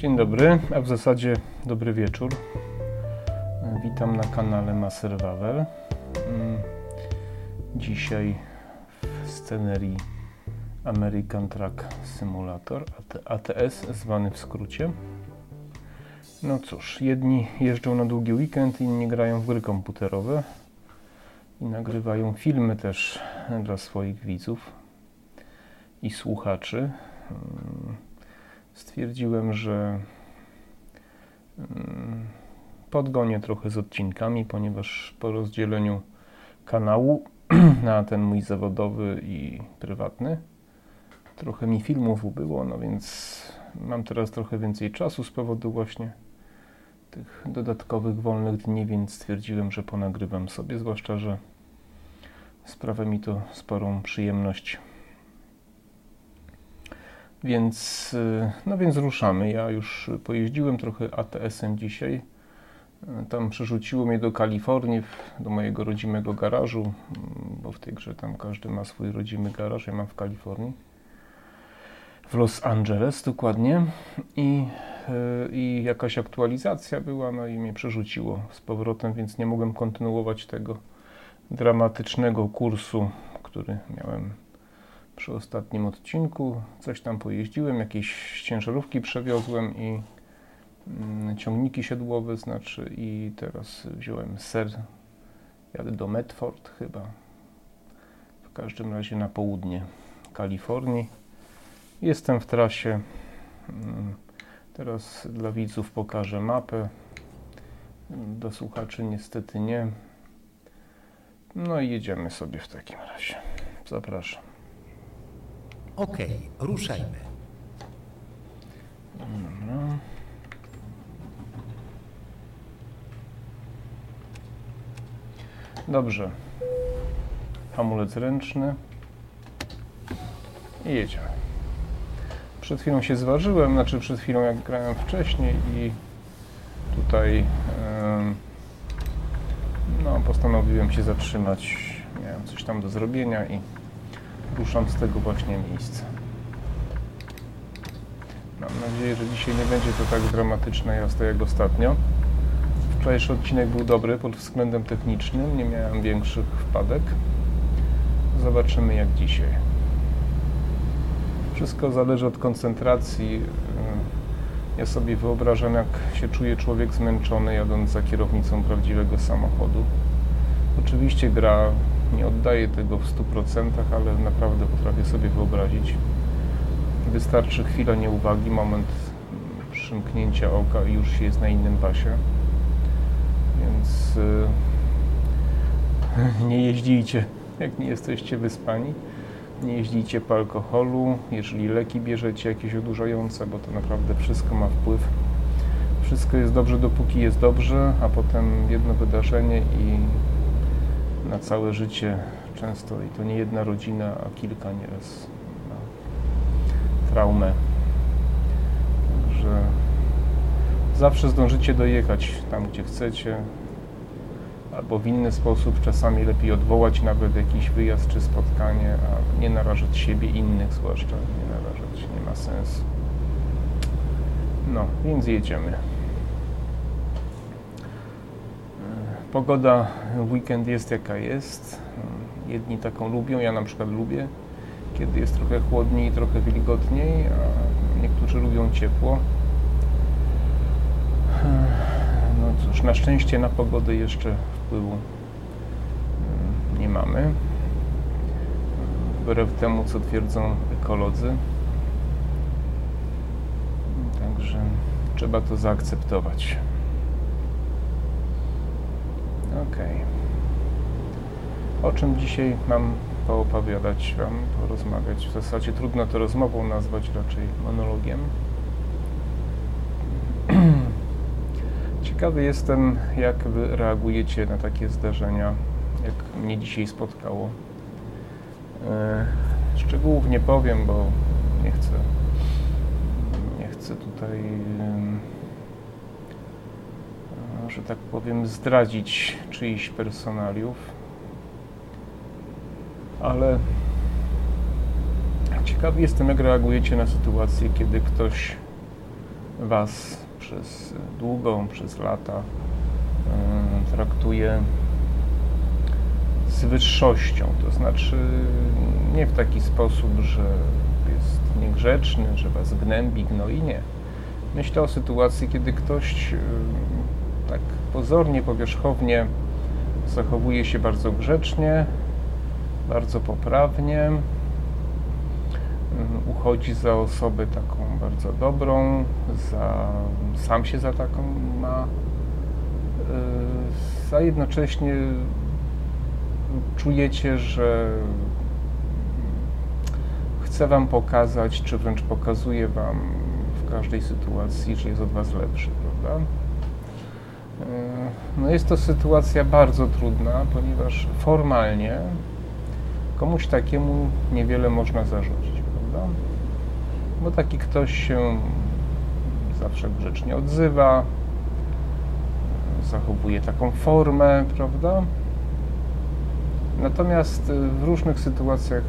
Dzień dobry, a w zasadzie dobry wieczór. Witam na kanale Maservavel. Dzisiaj w scenerii American Truck Simulator, ATS zwany w skrócie. No cóż, jedni jeżdżą na długi weekend, inni grają w gry komputerowe i nagrywają filmy też dla swoich widzów i słuchaczy. Stwierdziłem, że podgonię trochę z odcinkami, ponieważ po rozdzieleniu kanału na ten mój zawodowy i prywatny trochę mi filmów ubyło, no więc mam teraz trochę więcej czasu z powodu właśnie tych dodatkowych wolnych dni, więc stwierdziłem, że ponagrywam sobie, zwłaszcza że sprawia mi to sporą przyjemność. Więc, no więc ruszamy. Ja już pojeździłem trochę ATS-em dzisiaj. Tam przerzuciło mnie do Kalifornii, do mojego rodzimego garażu, bo w tej grze tam każdy ma swój rodzimy garaż. Ja mam w Kalifornii, w Los Angeles dokładnie. I jakaś aktualizacja była, no i mnie przerzuciło z powrotem, więc nie mogłem kontynuować tego dramatycznego kursu, który miałem przy ostatnim odcinku. Coś tam pojeździłem, jakieś ciężarówki przewiozłem i ciągniki siodłowe, znaczy, i teraz wziąłem ser, jadę do Medford chyba, w każdym razie na południe Kalifornii. Jestem w trasie, teraz dla widzów pokażę mapę, dla słuchaczy niestety nie. No i jedziemy sobie w takim razie, zapraszam. Okej, ruszajmy. Dobra. Dobrze. Hamulec ręczny. I jedziemy. Przed chwilą się zważyłem, znaczy przed chwilą jak grałem wcześniej i tutaj no, postanowiłem się zatrzymać. Miałem coś tam do zrobienia i ruszam z tego właśnie miejsca. Mam nadzieję, że dzisiaj nie będzie to tak dramatyczna jazda jak ostatnio. Wczorajszy odcinek był dobry pod względem technicznym, nie miałem większych wpadek. Zobaczymy jak dzisiaj. Wszystko zależy od koncentracji. Ja sobie wyobrażam, jak się czuje człowiek zmęczony jadąc za kierownicą prawdziwego samochodu. Oczywiście gra nie oddaję tego w 100%, ale naprawdę potrafię sobie wyobrazić. Wystarczy chwila nieuwagi, moment przymknięcia oka i już się jest na innym pasie. Więc nie jeździcie, jak nie jesteście wyspani. Nie jeździcie po alkoholu, jeżeli leki bierzecie jakieś odurzające, bo to naprawdę wszystko ma wpływ. Wszystko jest dobrze, dopóki jest dobrze, a potem jedno wydarzenie i na całe życie często, i to nie jedna rodzina, a kilka nieraz na traumę. Także zawsze zdążycie dojechać tam, gdzie chcecie, albo w inny sposób, czasami lepiej odwołać nawet jakiś wyjazd czy spotkanie, a nie narażać siebie, innych zwłaszcza, nie narażać, nie ma sensu. No, więc jedziemy. Pogoda w weekend jest jaka jest, jedni taką lubią, ja na przykład lubię, kiedy jest trochę chłodniej, trochę wilgotniej, a niektórzy lubią ciepło. No cóż, na szczęście na pogodę jeszcze wpływu nie mamy, wbrew temu co twierdzą ekolodzy, także trzeba to zaakceptować. Okej. O czym dzisiaj mam poopowiadać Wam, porozmawiać? W zasadzie trudno to rozmową nazwać, raczej monologiem. Ciekawy jestem, jak Wy reagujecie na takie zdarzenia, jak mnie dzisiaj spotkało. Szczegółów nie powiem, bo nie chcę tutaj, że tak powiem, zdradzić czyichś personaliów, ale ciekawy jestem, jak reagujecie na sytuację, kiedy ktoś Was przez długą, przez lata traktuje z wyższością, to znaczy nie w taki sposób, że jest niegrzeczny, że Was gnębi, gnoi, nie. Myślę o sytuacji, kiedy ktoś tak pozornie, powierzchownie zachowuje się bardzo grzecznie, bardzo poprawnie, uchodzi za osobę taką bardzo dobrą, sam się za taką ma, a jednocześnie czujecie, że chce Wam pokazać, czy wręcz pokazuje Wam w każdej sytuacji, że jest od Was lepszy, prawda? No jest to sytuacja bardzo trudna, ponieważ formalnie komuś takiemu niewiele można zarzucić, prawda? Bo taki ktoś się zawsze grzecznie odzywa, zachowuje taką formę, prawda? Natomiast w różnych sytuacjach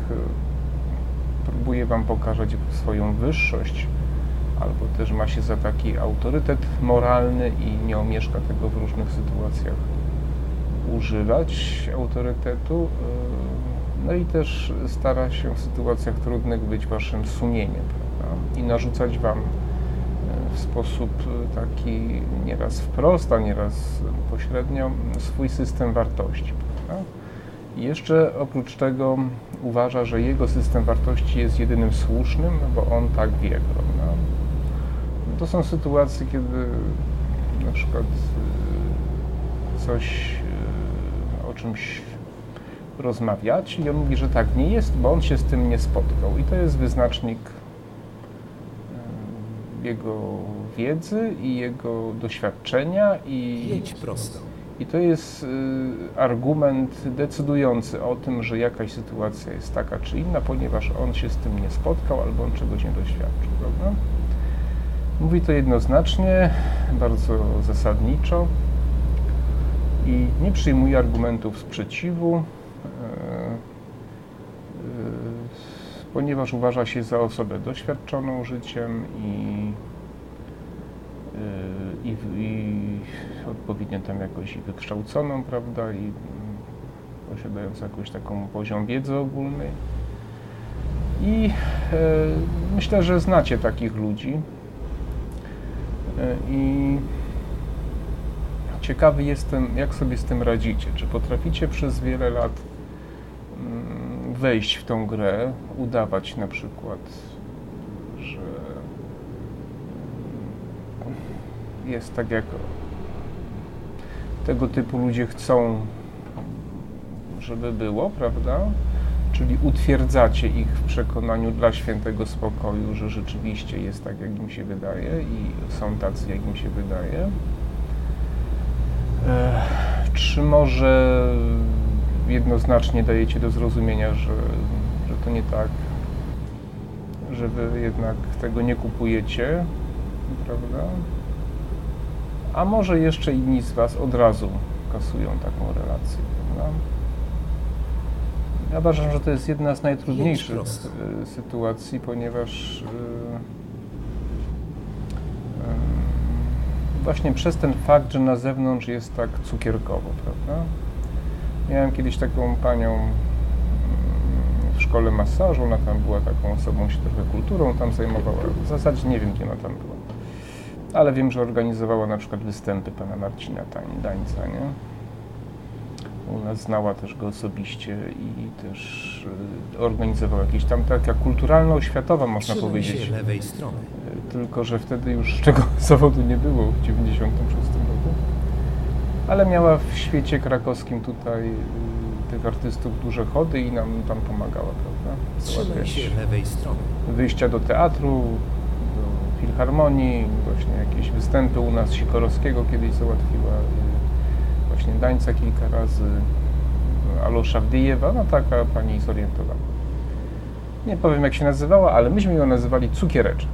próbuje Wam pokazać swoją wyższość, albo też ma się za taki autorytet moralny i nie omieszka tego w różnych sytuacjach używać autorytetu. No i też stara się w sytuacjach trudnych być Waszym sumieniem, prawda? I narzucać Wam w sposób taki nieraz wprost, a nieraz pośrednio swój system wartości, prawda? I jeszcze oprócz tego uważa, że jego system wartości jest jedynym słusznym, no bo on tak wie, prawda? To są sytuacje, kiedy na przykład coś o czymś rozmawiać i on mówi, że tak nie jest, bo on się z tym nie spotkał i to jest wyznacznik jego wiedzy i jego doświadczenia i to jest argument decydujący o tym, że jakaś sytuacja jest taka czy inna, ponieważ on się z tym nie spotkał albo on czegoś nie doświadczył, prawda? Mówi to jednoznacznie, bardzo zasadniczo i nie przyjmuje argumentów sprzeciwu, ponieważ uważa się za osobę doświadczoną życiem i odpowiednio tam jakoś wykształconą, prawda, i posiadając jakoś taką poziom wiedzy ogólnej. I myślę, że znacie takich ludzi. I ciekawy jestem, jak sobie z tym radzicie. Czy potraficie przez wiele lat wejść w tą grę, udawać na przykład, że jest tak, jak tego typu ludzie chcą, żeby było, prawda? Czyli utwierdzacie ich w przekonaniu dla świętego spokoju, że rzeczywiście jest tak, jak im się wydaje i są tacy, jak im się wydaje. Czy może jednoznacznie dajecie do zrozumienia, że to nie tak, że Wy jednak tego nie kupujecie, prawda? A może jeszcze inni z Was od razu kasują taką relację, prawda? Ja uważam, że to jest jedna z najtrudniejszych sytuacji, ponieważ właśnie przez ten fakt, że na zewnątrz jest tak cukierkowo, prawda? Miałem kiedyś taką panią w szkole masażu, ona tam była taką osobą, się trochę kulturą tam zajmowała. W zasadzie nie wiem, kim ona tam była, ale wiem, że organizowała na przykład występy pana Marcina Dańca, nie? Ona znała też go osobiście i też organizowała jakieś tam taka kulturalno-oświatowa, można powiedzieć. Lewej strony. Tylko że wtedy już tego zawodu nie było w 1996 roku. Ale miała w świecie krakowskim tutaj tych artystów duże chody i nam tam pomagała, prawda? Załatwiać lewej strony. Wyjścia do teatru, do filharmonii, właśnie jakieś występy u nas Sikorowskiego kiedyś załatwiła. Właśnie Dańca kilka razy, Alusza Wdyjewa, no taka pani zorientowana. Nie powiem, jak się nazywała, ale myśmy ją nazywali cukiereczek,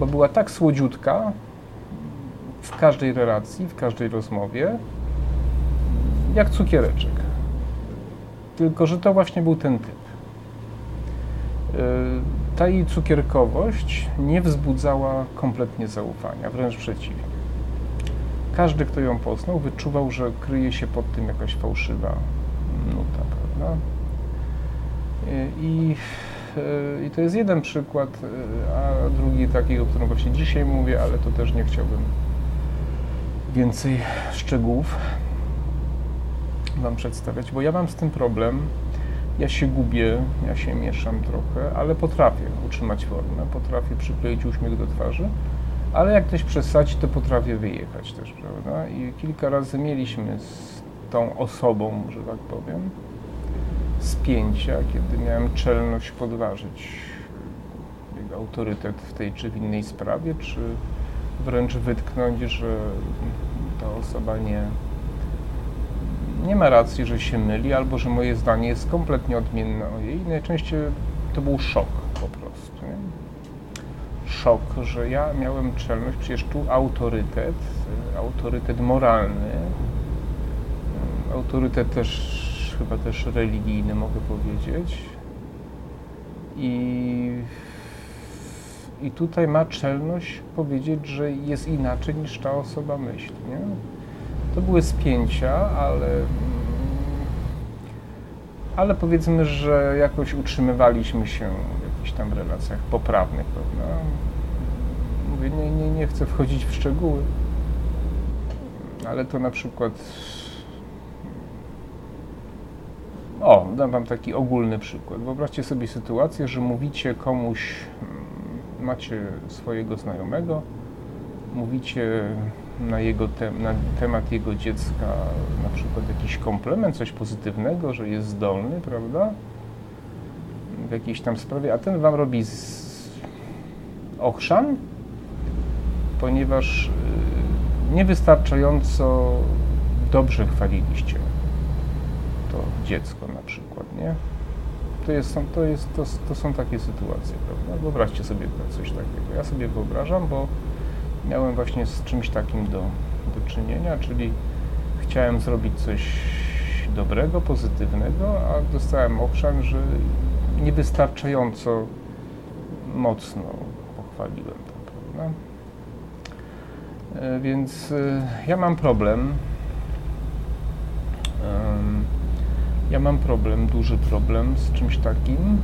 bo była tak słodziutka w każdej relacji, w każdej rozmowie, jak cukiereczek. Tylko że to właśnie był ten typ. ta jej cukierkowość nie wzbudzała kompletnie zaufania, wręcz przeciwnie. Każdy, kto ją poznał, wyczuwał, że kryje się pod tym jakaś fałszywa nuta, prawda? I to jest jeden przykład, a drugi taki, o którym właśnie dzisiaj mówię, ale to też nie chciałbym więcej szczegółów wam przedstawiać, bo ja mam z tym problem. Ja się gubię, ja się mieszam trochę, ale potrafię utrzymać formę, potrafię przykleić uśmiech do twarzy, ale jak ktoś przesadzi, to potrafię wyjechać też, prawda? I kilka razy mieliśmy z tą osobą, że tak powiem, spięcia, kiedy miałem czelność podważyć jego autorytet w tej czy w innej sprawie, czy wręcz wytknąć, że ta osoba nie ma racji, że się myli, albo że moje zdanie jest kompletnie odmienne od jej. Najczęściej to był szok po prostu. Nie? Szok, że ja miałem czelność, przecież tu autorytet moralny, autorytet też, chyba też religijny, mogę powiedzieć. I tutaj ma czelność powiedzieć, że jest inaczej niż ta osoba myśli. Nie? To były spięcia, ale powiedzmy, że jakoś utrzymywaliśmy się w jakichś tam relacjach poprawnych, prawda? Mówię, nie chcę wchodzić w szczegóły, ale to na przykład... O, dam wam taki ogólny przykład. Wyobraźcie sobie sytuację, że mówicie komuś, macie swojego znajomego, mówicie na temat jego dziecka na przykład jakiś komplement, coś pozytywnego, że jest zdolny, prawda, w jakiejś tam sprawie, a ten wam robi ochrzan, ponieważ niewystarczająco dobrze chwaliliście to dziecko na przykład, nie? To są takie sytuacje, prawda? Wyobraźcie sobie coś takiego. Ja sobie wyobrażam, bo miałem właśnie z czymś takim do czynienia, czyli chciałem zrobić coś dobrego, pozytywnego, a dostałem ochrzan, że niewystarczająco mocno pochwaliłem to, prawda? Więc ja mam problem. Ja mam problem, duży problem z czymś takim.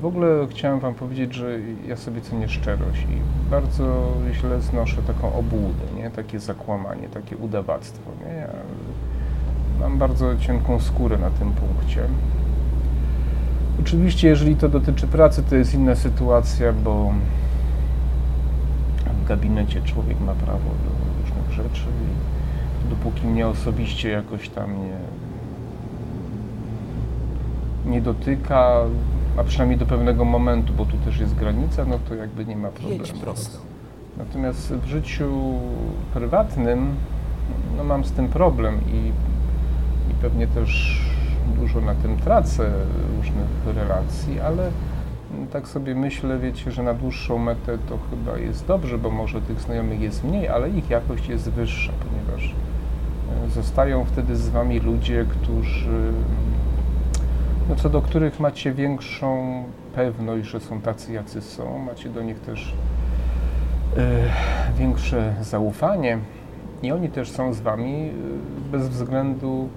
W ogóle chciałem wam powiedzieć, że ja sobie cenię szczerość i bardzo źle znoszę taką obłudę, nie? Takie zakłamanie, takie udawactwo, nie? Ja mam bardzo cienką skórę na tym punkcie. Oczywiście, jeżeli to dotyczy pracy, to jest inna sytuacja, bo w gabinecie człowiek ma prawo do różnych rzeczy i dopóki mnie osobiście jakoś tam nie dotyka, a przynajmniej do pewnego momentu, bo tu też jest granica, no to jakby nie ma problemu. Natomiast w życiu prywatnym, no mam z tym problem i pewnie też dużo na tym tracę różnych relacji, ale tak sobie myślę, wiecie, że na dłuższą metę to chyba jest dobrze, bo może tych znajomych jest mniej, ale ich jakość jest wyższa, ponieważ zostają wtedy z wami ludzie, którzy... No, co do których macie większą pewność, że są tacy, jacy są. Macie do nich też większe zaufanie i oni też są z wami bez względu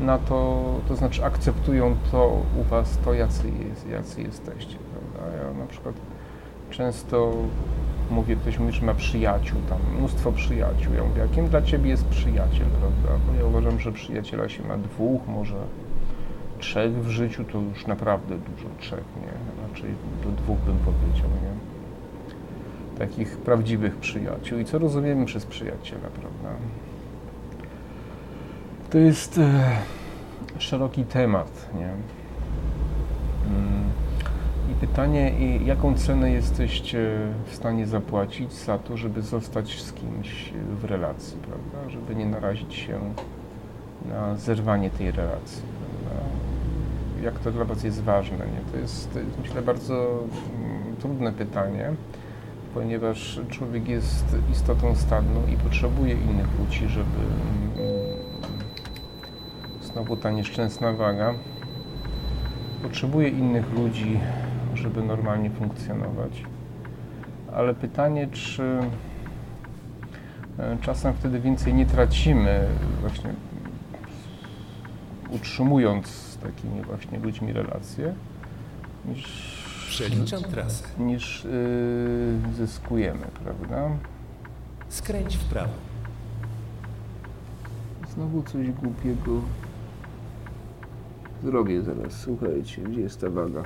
na to, to znaczy akceptują to u was, to jacy jesteście, prawda? Ja na przykład często mówię, ktoś mówi, że ma przyjaciół, tam mnóstwo przyjaciół. Ja mówię, jakim dla ciebie jest przyjaciel, prawda? Bo ja uważam, że przyjaciela się ma dwóch, może trzech w życiu, to już naprawdę dużo, trzech, nie? Raczej do dwóch bym powiedział, nie? Takich prawdziwych przyjaciół. I co rozumiemy przez przyjaciela, prawda? To jest szeroki temat, nie? I pytanie, jaką cenę jesteście w stanie zapłacić za to, żeby zostać z kimś w relacji, prawda? Żeby nie narazić się na zerwanie tej relacji. Jak to dla was jest ważne, nie? To jest myślę bardzo trudne pytanie, ponieważ człowiek jest istotą stadną i potrzebuje innych ludzi, żeby znowu ta nieszczęsna waga Potrzebuje innych ludzi, żeby normalnie funkcjonować. Ale pytanie, czy czasem wtedy więcej nie tracimy, właśnie utrzymując z takimi właśnie ludźmi relacje, niż zyskujemy, prawda? Skręć w prawo. Znowu coś głupiego. Zrobię zaraz, słuchajcie, gdzie jest ta waga?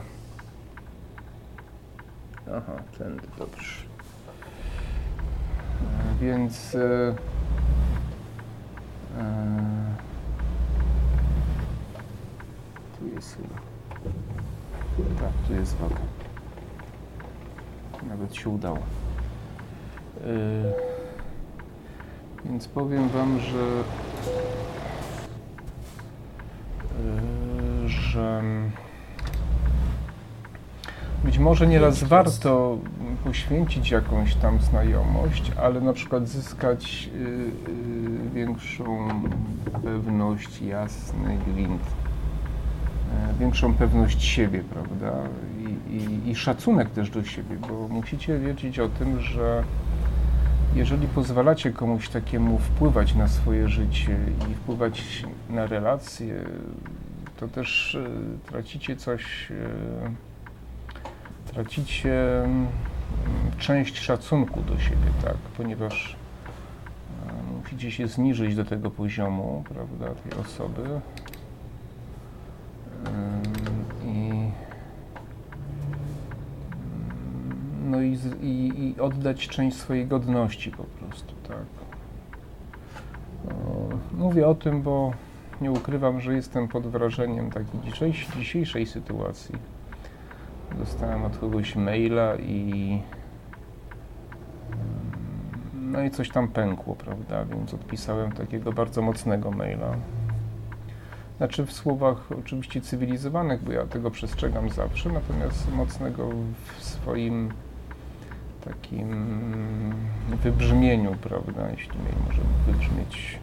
Aha, tędy, dobrze. Więc tu jest chyba. Tak, tu jest waga. Nawet się udało. Więc powiem wam, że być może nieraz warto poświęcić jakąś tam znajomość, ale na przykład zyskać większą pewność, jasny gwint, większą pewność siebie, prawda? I szacunek też do siebie, bo musicie wiedzieć o tym, że jeżeli pozwalacie komuś takiemu wpływać na swoje życie i wpływać na relacje, to też tracicie coś, tracicie część szacunku do siebie, tak? Ponieważ musicie się zniżyć do tego poziomu, prawda, tej osoby. I oddać część swojej godności po prostu, tak. Mówię o tym, bo nie ukrywam, że jestem pod wrażeniem takiej dzisiejszej sytuacji. Dostałem od kogoś maila i no i coś tam pękło, prawda, więc odpisałem takiego bardzo mocnego maila. Znaczy w słowach oczywiście cywilizowanych, bo ja tego przestrzegam zawsze, natomiast mocnego w swoim takim wybrzmieniu, prawda, jeśli może wybrzmieć.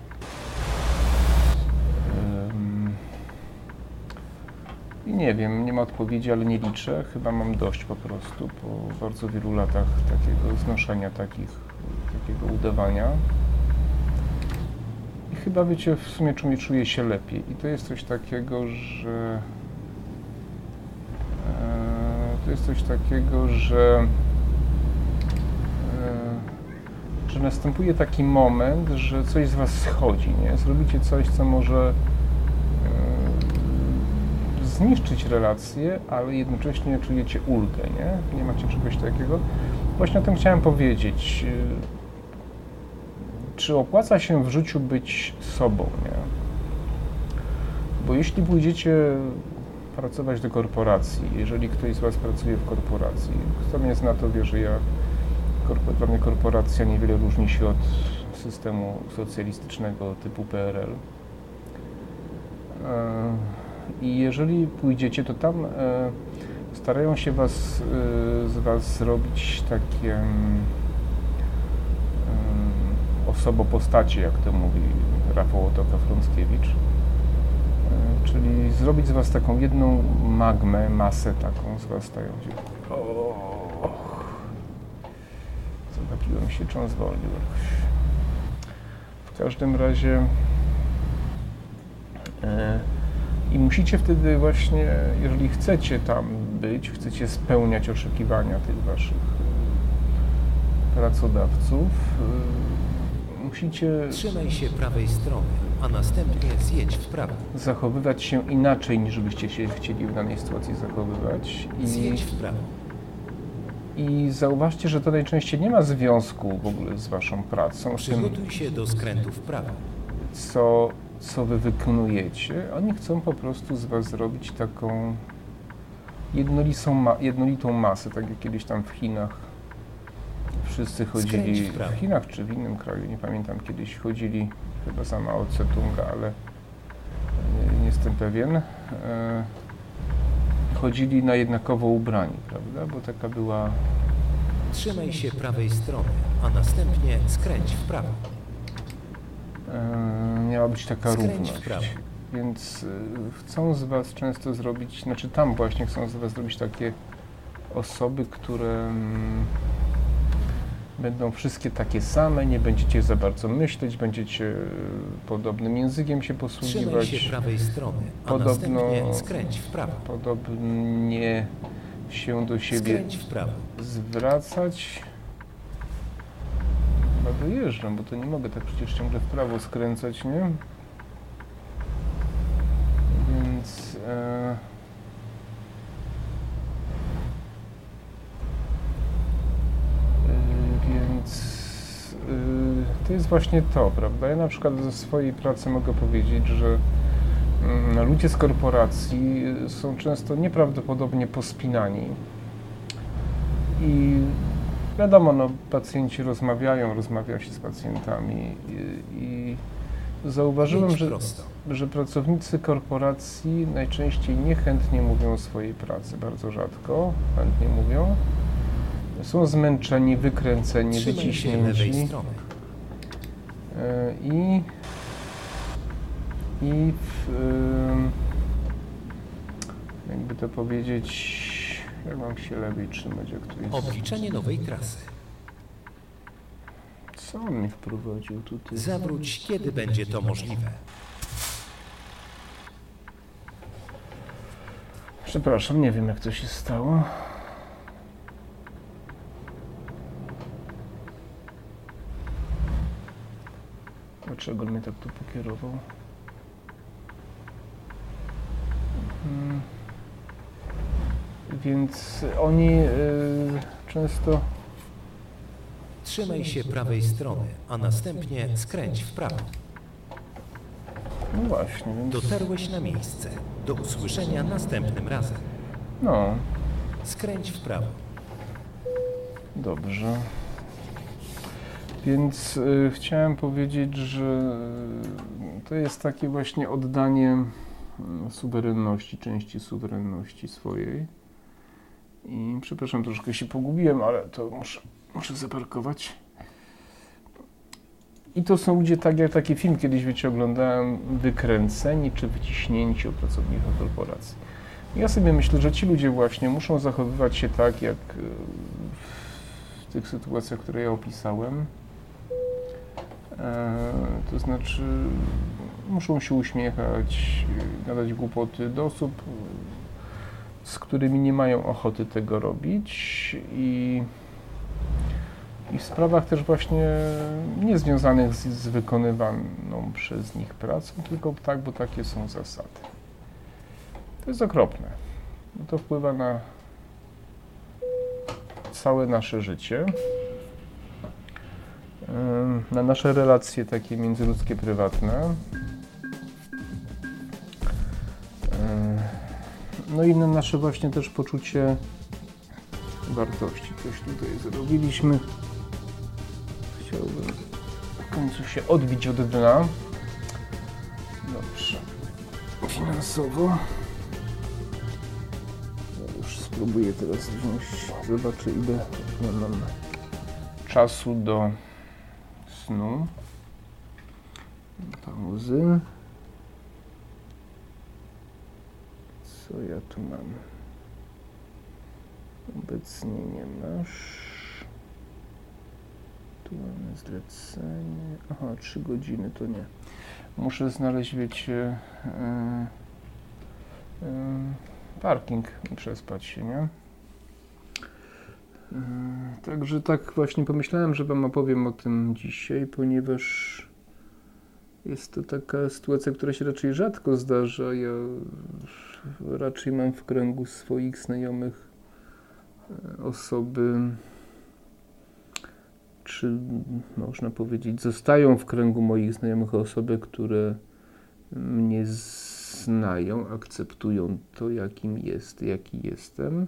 I nie wiem, nie ma odpowiedzi, ale nie liczę. Chyba mam dość po prostu, po bardzo wielu latach takiego znoszenia takiego udawania. I chyba, wiecie, w sumie czuję się lepiej. I to jest coś takiego, że... że następuje taki moment, że coś z was schodzi, nie? Zrobicie coś, co może zniszczyć relacje, ale jednocześnie czujecie ulgę, nie? Nie macie czegoś takiego. Właśnie o tym chciałem powiedzieć. Czy opłaca się w życiu być sobą, nie? Bo jeśli pójdziecie pracować do korporacji, jeżeli ktoś z was pracuje w korporacji, kto mnie zna, to wie, że dla mnie korporacja niewiele różni się od systemu socjalistycznego typu PRL. I jeżeli pójdziecie, to tam starają się z was zrobić takie osobopostacie, jak to mówi Rafał Otoka-Fronckiewicz. Czyli zrobić z was taką jedną magmę, masę taką z was stają się. Zapiłem się, czy on zwolnił jakoś. W każdym razie i musicie wtedy właśnie, jeżeli chcecie tam być, chcecie spełniać oczekiwania tych waszych pracodawców, musicie... Trzymaj się prawej strony, a następnie zjedź w prawo. Zachowywać się inaczej, niż byście się chcieli w danej sytuacji zachowywać. Zjedź w prawo. I zauważcie, że to najczęściej nie ma związku w ogóle z waszą pracą. Przygotuj się do skrętu w prawo. Co wy wykonujecie. Oni chcą po prostu z was zrobić taką jednolitą masę, tak jak kiedyś tam w Chinach wszyscy chodzili, w Chinach czy w innym kraju, nie pamiętam, kiedyś chodzili chyba za Mao Tse-tunga, ale nie jestem pewien. Chodzili na jednakowo ubrani, prawda? Bo taka była... Trzymaj się prawej strony, a następnie skręć w prawo. Miała być taka równość. więc chcą z Was często zrobić, znaczy tam właśnie chcą z Was zrobić takie osoby, które będą wszystkie takie same, nie będziecie za bardzo myśleć, będziecie podobnym językiem się posługiwać. Trzymaj się prawej strony, a następnie skręć w prawo. Podobnie się do siebie zwracać. Chyba dojeżdżam, bo to nie mogę tak przecież ciągle w prawo skręcać, nie? Więc... to jest właśnie to, prawda? Ja na przykład ze swojej pracy mogę powiedzieć, że ludzie z korporacji są często nieprawdopodobnie pospinani i wiadomo, no, pacjenci rozmawia się z pacjentami i zauważyłem, że pracownicy korporacji najczęściej niechętnie mówią o swojej pracy, bardzo rzadko chętnie mówią. Są zmęczeni, wykręceni, wyciśnięci i jakby to powiedzieć, jak mam się lepiej trzymać, jak tu jest. Obliczenie nowej trasy. Co on mnie wprowadził tutaj? Zawróć, kiedy będzie to możliwe. Przepraszam, nie wiem, jak to się stało. Dlaczego mnie tak tu pokierował? Więc oni często... Trzymaj się prawej strony, a następnie skręć w prawo. No właśnie, więc... Dotarłeś na miejsce. Do usłyszenia następnym razem. No. Skręć w prawo. Dobrze. Więc chciałem powiedzieć, że to jest takie właśnie oddanie suwerenności, części suwerenności swojej. I przepraszam, troszkę się pogubiłem, ale to muszę zaparkować. I to są ludzie, tak jak taki film kiedyś, wiecie, oglądałem, wykręceni czy wyciśnięci o pracownikach korporacji. Ja sobie myślę, że ci ludzie właśnie muszą zachowywać się tak, jak w tych sytuacjach, które ja opisałem. To znaczy, muszą się uśmiechać, gadać głupoty do osób, z którymi nie mają ochoty tego robić i w sprawach też właśnie nie związanych z wykonywaną przez nich pracą, tylko tak, bo takie są zasady. To jest okropne. To wpływa na całe nasze życie, na nasze relacje takie międzyludzkie, prywatne, no i na nasze właśnie też poczucie wartości. Coś tutaj zrobiliśmy. Chciałbym w końcu się odbić od dna. Dobrze. Finansowo. Ja już spróbuję teraz wziąć. Zobaczę, ile mam czasu do snu. Pauzy. Co ja tu mam? Obecnie nie masz. Tu mamy zlecenie. Aha, 3 godziny to nie. Muszę znaleźć, wiecie, parking i przespać się, nie? Także tak właśnie pomyślałem, że Wam opowiem o tym dzisiaj, ponieważ jest to taka sytuacja, która się raczej rzadko zdarza. Ja raczej mam w kręgu swoich znajomych osoby, czy można powiedzieć, zostają w kręgu moich znajomych osoby, które mnie znają, akceptują to, jakim jest, jaki jestem.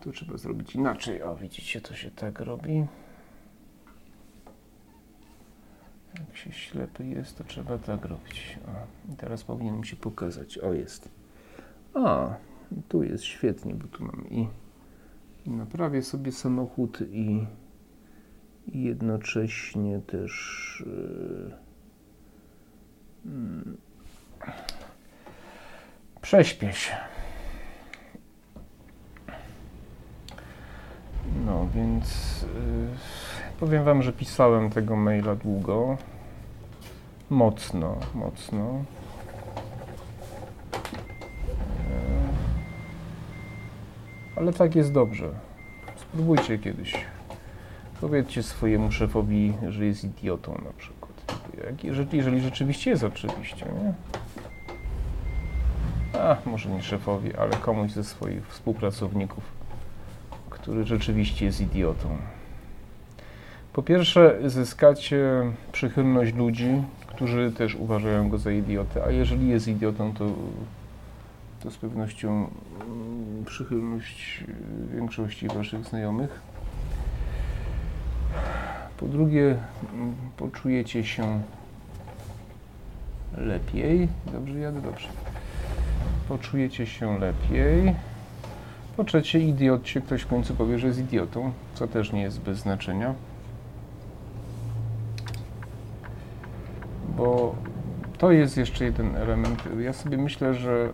To trzeba zrobić inaczej. O, widzicie, to się tak robi. Jak się ślepy jest, to trzeba tak robić. O, i teraz powinien mi się pokazać. O, jest. A, tu jest świetnie, bo tu mam i naprawię sobie samochód i jednocześnie też Prześpię się. No więc powiem wam, że pisałem tego maila długo. Mocno. Ale tak jest dobrze. Spróbujcie kiedyś. Powiedzcie swojemu szefowi, że jest idiotą na przykład. Jeżeli rzeczywiście jest, oczywiście, nie? Może nie szefowi, ale komuś ze swoich współpracowników, który rzeczywiście jest idiotą. Po pierwsze, zyskacie przychylność ludzi, którzy też uważają go za idiotę, a jeżeli jest idiotą, to z pewnością przychylność większości waszych znajomych. Po drugie, poczujecie się lepiej. Dobrze, jadę dobrze. Poczujecie się lepiej. Po trzecie, idiocie, ktoś w końcu powie, że jest idiotą, co też nie jest bez znaczenia. Bo to jest jeszcze jeden element. Ja sobie myślę, że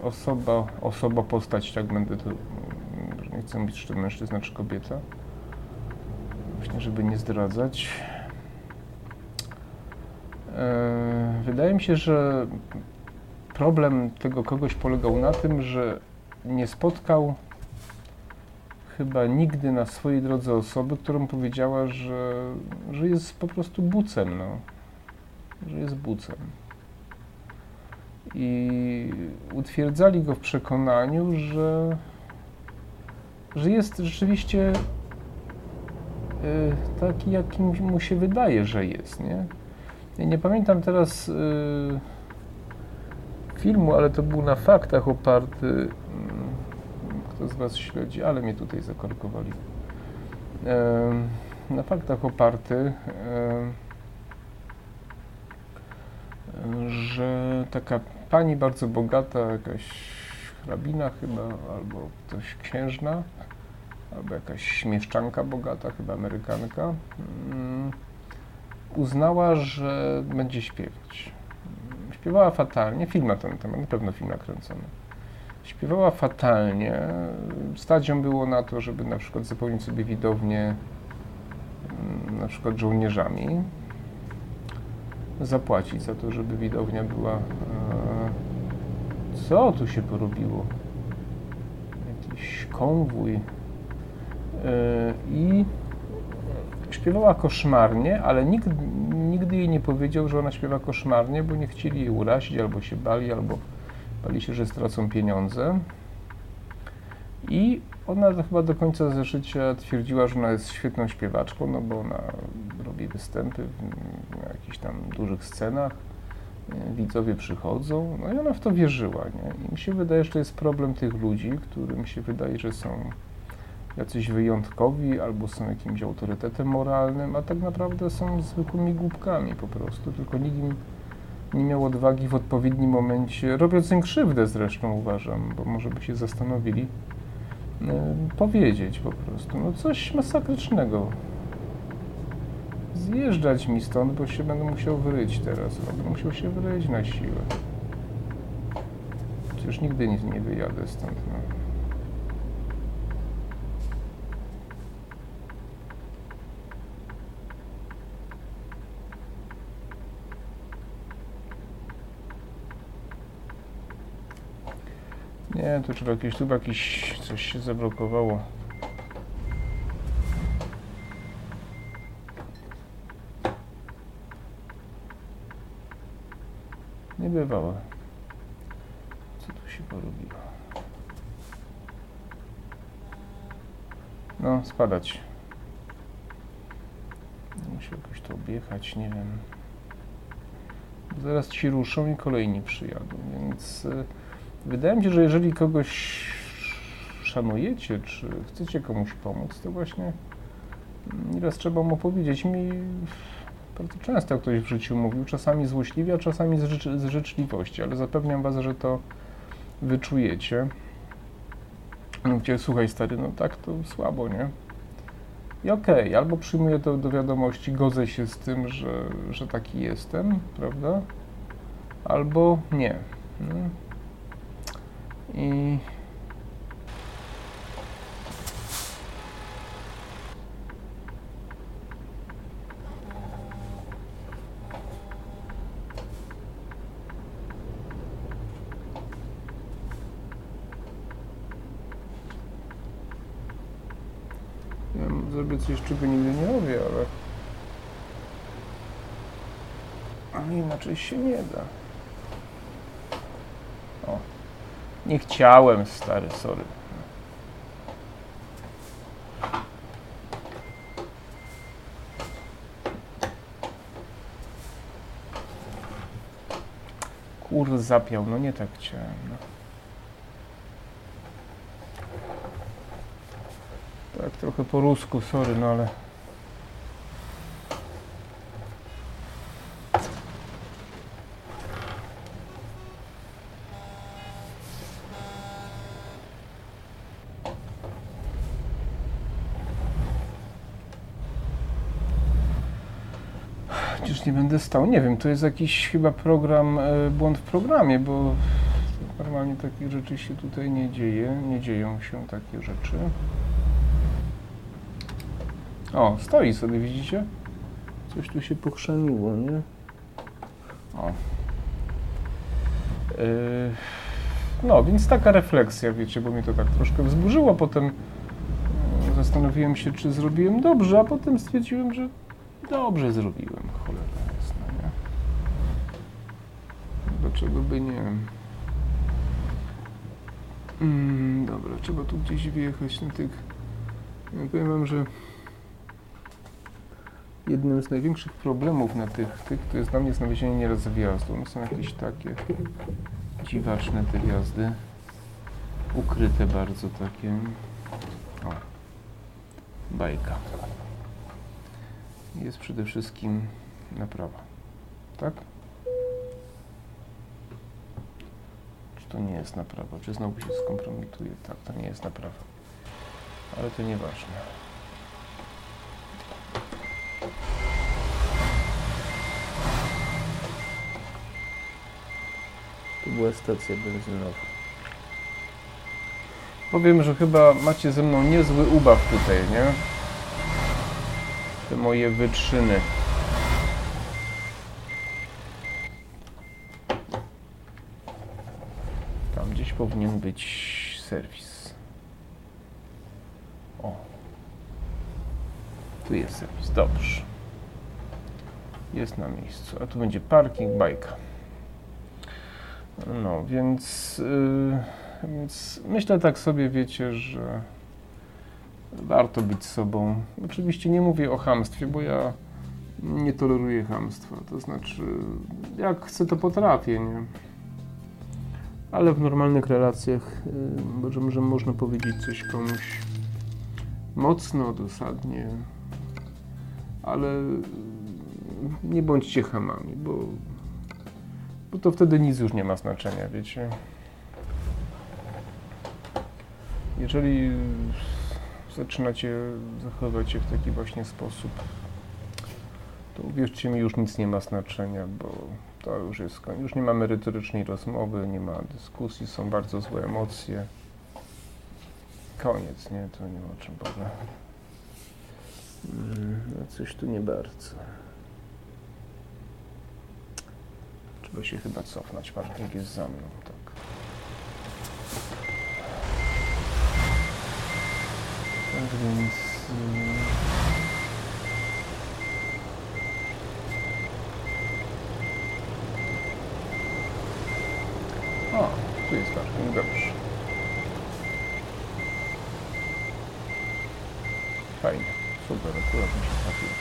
osoba, postać, tak będę to, nie chcę mówić, czy to mężczyzna, czy kobieta. Właśnie, żeby nie zdradzać. Wydaje mi się, że problem tego kogoś polegał na tym, że nie spotkał chyba nigdy na swojej drodze osoby, którą powiedziała, że jest po prostu bucem, no. Że jest bucem. I utwierdzali go w przekonaniu, że jest rzeczywiście taki, jakim mu się wydaje, że jest, nie? Ja nie pamiętam teraz filmu, ale to był na faktach oparty. Kto z was śledzi? Ale mnie tutaj zakorkowali. Na faktach oparty, że taka pani bardzo bogata, jakaś hrabina chyba, albo ktoś księżna, albo jakaś śmieszczanka bogata, chyba Amerykanka, uznała, że będzie śpiewać. Śpiewała fatalnie, film na ten temat, na pewno film nakręcony. Śpiewała fatalnie, stać ją było na to, żeby na przykład zapełnić sobie widownię na przykład żołnierzami, zapłacić za to, żeby widownia była... Co tu się porobiło? Jakiś konwój. I śpiewała koszmarnie, ale nigdy jej nie powiedział, że ona śpiewa koszmarnie, bo nie chcieli jej urazić, albo się bali, albo bali się, że stracą pieniądze. I ona chyba do końca życia twierdziła, że ona jest świetną śpiewaczką, no bo ona robi występy na jakichś tam dużych scenach, widzowie przychodzą, no i ona w to wierzyła, nie? I mi się wydaje, że to jest problem tych ludzi, którym się wydaje, że są jacyś wyjątkowi, albo są jakimś autorytetem moralnym, a tak naprawdę są zwykłymi głupkami po prostu, tylko nikt im nie miał odwagi w odpowiednim momencie, robiąc im krzywdę zresztą, uważam, bo może by się zastanowili, powiedzieć po prostu, no coś masakrycznego. Zjeżdżać mi stąd, bo się będę musiał wyryć teraz, będę musiał się wyryć na siłę. Przecież nigdy nic nie wyjadę stąd, no. Nie, tu trzeba jakieś, chyba jakieś coś się zablokowało. Nie bywało. Co tu się porobiło? No, spadać. Muszę jakoś to objechać, nie wiem. Zaraz ci ruszą i kolejni przyjadą, więc... Wydaje mi się, że jeżeli kogoś szanujecie, czy chcecie komuś pomóc, to właśnie nieraz trzeba mu powiedzieć. Mi bardzo często ktoś w życiu mówił, czasami złośliwie, a czasami z życzliwości, ale zapewniam was, że to wyczujecie. Mówicie, słuchaj stary, no tak to słabo, nie? I okej, albo przyjmuję to do wiadomości, godzę się z tym, że taki jestem, prawda? Albo nie. Ja zrobię coś, czego nigdy nie robię, ale inaczej się nie da. O. Nie chciałem, stary, sorry. Kur zapiał, no nie tak chciałem. No. Tak trochę po rusku, sorry, no ale... Nie będę stał, nie wiem, to jest jakiś chyba program, błąd w programie, bo normalnie takich rzeczy się tutaj nie dzieje, nie dzieją się takie rzeczy. O, stoi sobie, widzicie? Coś tu się pochrzaniło, nie? O. No, więc taka refleksja, wiecie, bo mnie to tak troszkę wzburzyło, potem zastanowiłem się, czy zrobiłem dobrze, a potem stwierdziłem, że dobrze zrobiłem, cholera jasna, nie? Dlaczego by nie? Dobra, trzeba tu gdzieś wyjechać na tych... Ja powiem wam, że jednym z największych problemów na tych to jest dla mnie znalezienie nieraz wjazdu. One są jakieś takie dziwaczne te wjazdy, ukryte bardzo takie. O, bajka. Jest przede wszystkim naprawa, tak? Czy to nie jest naprawa? Czy znowu się skompromituje? Tak, to nie jest naprawa, ale to nieważne. Tu była stacja benzynowa. Powiem, że chyba macie ze mną niezły ubaw tutaj, nie? Te moje wytrzyny. Tam gdzieś powinien być serwis. O. Tu jest serwis, dobrze. Jest na miejscu, a tu będzie parking, bajka. No, więc myślę tak sobie, wiecie, że... Warto być sobą. Oczywiście nie mówię o chamstwie, bo ja nie toleruję chamstwa. To znaczy, jak chcę, to potrafię, nie? Ale w normalnych relacjach, że można powiedzieć coś komuś mocno, dosadnie, ale nie bądźcie chamami, bo to wtedy nic już nie ma znaczenia, wiecie? Jeżeli... zaczynacie zachowywać się w taki właśnie sposób, to uwierzcie mi, już nic nie ma znaczenia, bo to już jest koniec. Już nie ma merytorycznej rozmowy, nie ma dyskusji, są bardzo złe emocje. Koniec, nie? To nie ma o czym powiem. No coś tu nie bardzo. Trzeba się chyba cofnąć, parking jest za mną, tak. Tak więc... O, tu jest parking, dobrze. Fajnie, super, akurat mi się trafiło.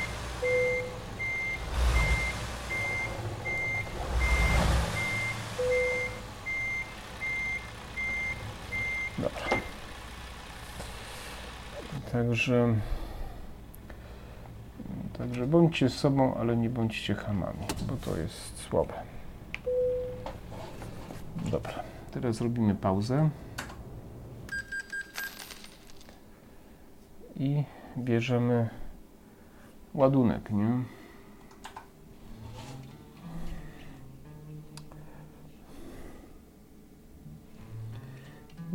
Dobra. Także bądźcie sobą, ale nie bądźcie chamami, bo to jest słabe. Dobra, teraz zrobimy pauzę. I bierzemy ładunek, nie?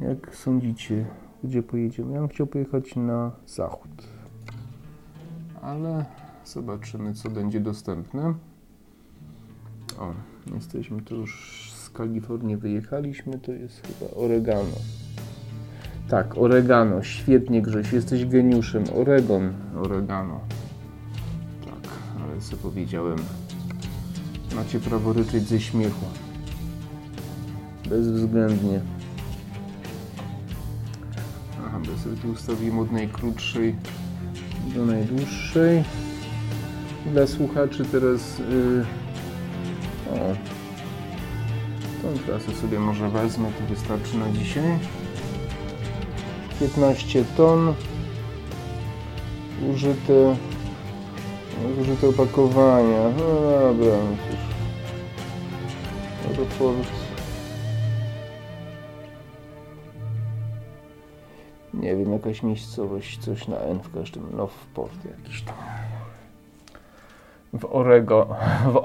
Jak sądzicie, gdzie pojedziemy? Ja bym chciał pojechać na zachód, ale zobaczymy, co będzie dostępne. O, jesteśmy tu już z Kalifornii, wyjechaliśmy, to jest chyba Oregano. Tak, Oregano, świetnie Grześ, jesteś geniuszem, Oregon, Oregano. Tak, ale co powiedziałem, macie prawo ryczeć ze śmiechu. Bezwzględnie. Aha, bo ja sobie tu ustawiłem od najkrótszej do najdłuższej. Dla słuchaczy teraz... O, tą trasę sobie może wezmę, to wystarczy na dzisiaj. 15 ton użyte opakowania. No dobra, no cóż. Aeroport. Nie wiem, jakaś miejscowość, coś na N w każdym, no w port jakiś tam. W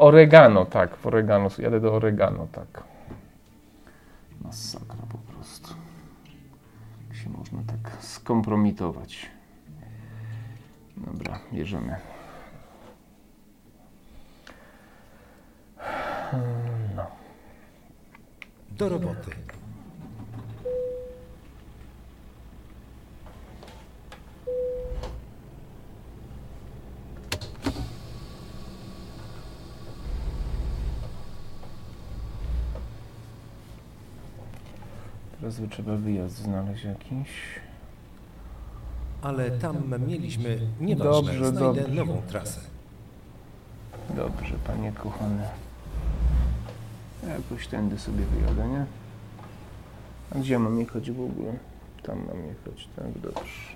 Oregano, tak, w Oregano, jadę do Oregano, tak. Masakra po prostu. Jak się można tak skompromitować. Dobra, bierzemy. No. Do roboty. Teraz trzeba wyjazd znaleźć jakiś. Ale tam mieliśmy, nieważne, znajdę nową trasę. Dobrze, panie kochany. Jakoś tędy sobie wyjadę, nie? A gdzie mam jechać w ogóle? Tam mam jechać, tak, dobrze.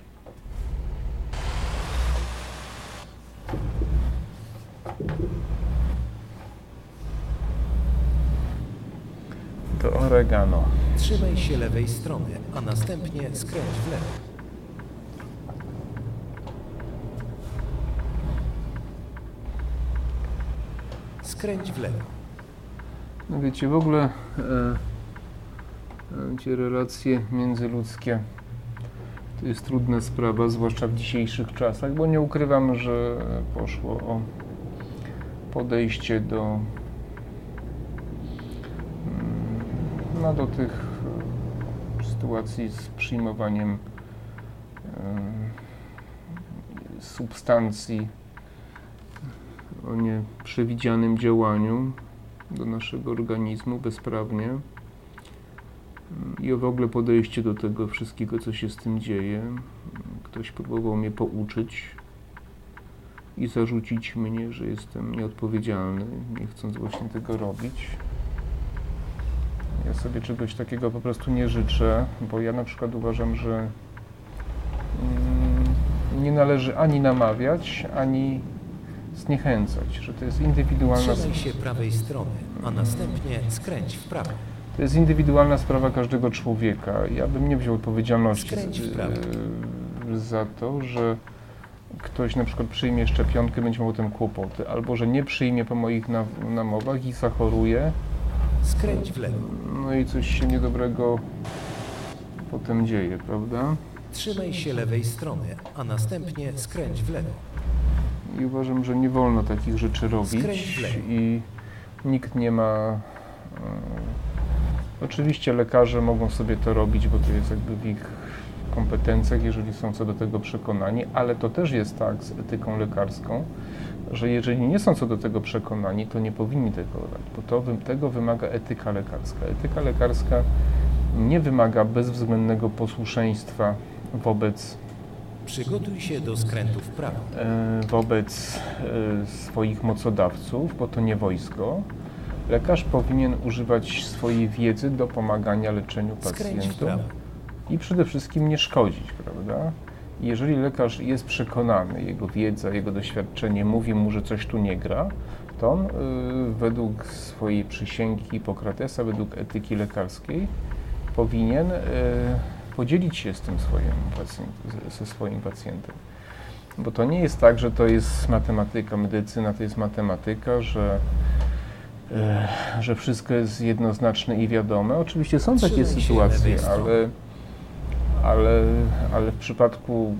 Do Oregano. Trzymaj się lewej strony, a następnie skręć w lewo. Skręć w lewo. No wiecie, w ogóle te relacje międzyludzkie to jest trudna sprawa, zwłaszcza w dzisiejszych czasach, bo nie ukrywam, że poszło o podejście do do tych sytuacji z przyjmowaniem substancji o nieprzewidzianym działaniu do naszego organizmu bezprawnie i o w ogóle podejście do tego wszystkiego, co się z tym dzieje. Ktoś próbował mnie pouczyć i zarzucić mnie, że jestem nieodpowiedzialny, nie chcąc właśnie tego robić. Ja sobie czegoś takiego po prostu nie życzę, bo ja na przykład uważam, że nie należy ani namawiać, ani zniechęcać, że to jest indywidualna sprawa. Trzymaj się prawej strony, a następnie skręć w prawo. To jest indywidualna sprawa każdego człowieka. Ja bym nie wziął odpowiedzialności za to, że ktoś na przykład przyjmie szczepionkę, będzie miał o tym kłopoty, albo że nie przyjmie po moich namowach i zachoruje. Skręć w lewo. No i coś się niedobrego potem dzieje, prawda? Trzymaj się lewej strony, a następnie skręć w lewo. I uważam, że nie wolno takich rzeczy robić. Skręć w lewo. I nikt nie ma... Oczywiście lekarze mogą sobie to robić, bo to jest jakby w ich kompetencjach, jeżeli są co do tego przekonani, ale to też jest tak z etyką lekarską, że jeżeli nie są co do tego przekonani, to nie powinni tego robić, bo tego wymaga etyka lekarska. Etyka lekarska nie wymaga bezwzględnego posłuszeństwa wobec... Przygotuj się do skrętu w prawo. Wobec swoich mocodawców, bo to nie wojsko. Lekarz powinien używać swojej wiedzy do pomagania leczeniu pacjentom i przede wszystkim nie szkodzić, prawda? Jeżeli lekarz jest przekonany, jego wiedza, jego doświadczenie mówi mu, że coś tu nie gra, to on według swojej przysięgi Hipokratesa, według etyki lekarskiej powinien podzielić się z tym swoim pacjentem. Bo to nie jest tak, że to jest matematyka, medycyna to jest matematyka, że wszystko jest jednoznaczne i wiadome. Oczywiście są takie sytuacje, ale ale w przypadku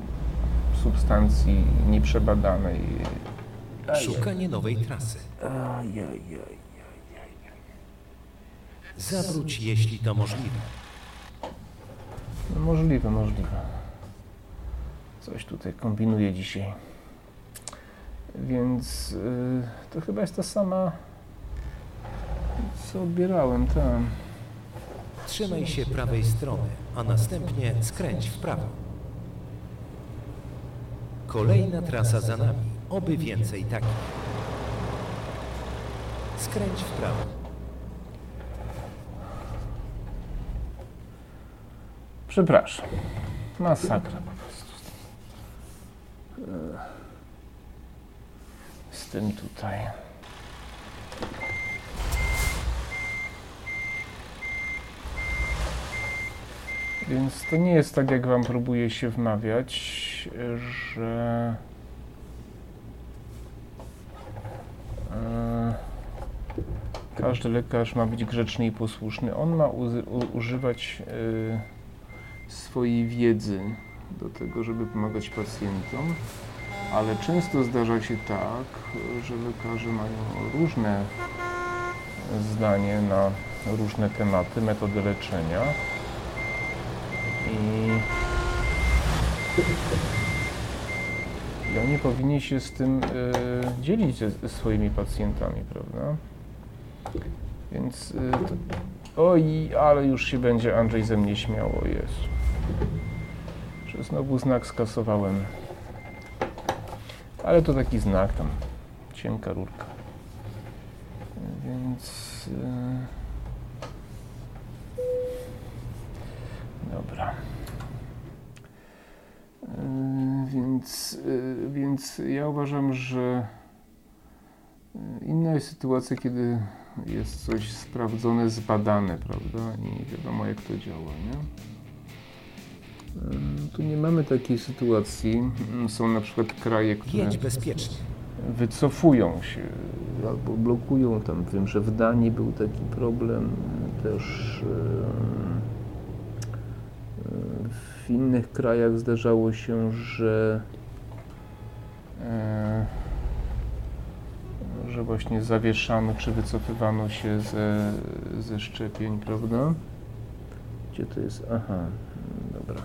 substancji nieprzebadanej... Szukanie nowej trasy. Zawróć, jeśli to możliwe. No, możliwe. Coś tutaj kombinuję dzisiaj. Więc to chyba jest ta sama, co odbierałem tam. Trzymaj się prawej strony, a następnie skręć w prawo. Kolejna trasa za nami. Oby więcej takich. Skręć w prawo. Przepraszam. Masakra po prostu. Z tym tutaj. Więc to nie jest tak, jak wam próbuję się wmawiać, że... Każdy lekarz ma być grzeczny i posłuszny. On ma używać swojej wiedzy do tego, żeby pomagać pacjentom, ale często zdarza się tak, że lekarze mają różne zdanie na różne tematy, metody leczenia i oni powinni się z tym dzielić ze swoimi pacjentami, prawda? Więc... Oj, ale już się będzie Andrzej ze mnie śmiał, o Jezu. Że znowu znak skasowałem. Ale to taki znak tam, cienka rurka. Więc... Dobra. Więc ja uważam, że inna jest sytuacja, kiedy jest coś sprawdzone, zbadane, prawda? I nie wiadomo, jak to działa, nie? Tu nie mamy takiej sytuacji. Są na przykład kraje, które wycofują się albo blokują tam. Wiem, że w Danii był taki problem, też w innych krajach zdarzało się, że właśnie zawieszano czy wycofywano się ze szczepień, prawda? Gdzie to jest? Aha, dobra.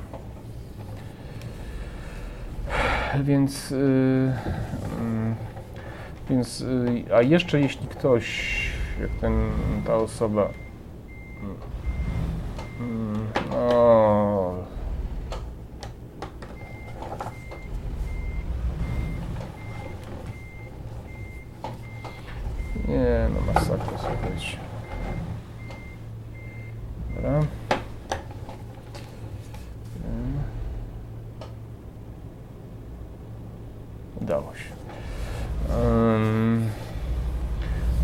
Więc a jeszcze jeśli ktoś, jak ta osoba... O. Nie, no masakra, słuchajcie. Dobra. Udało się.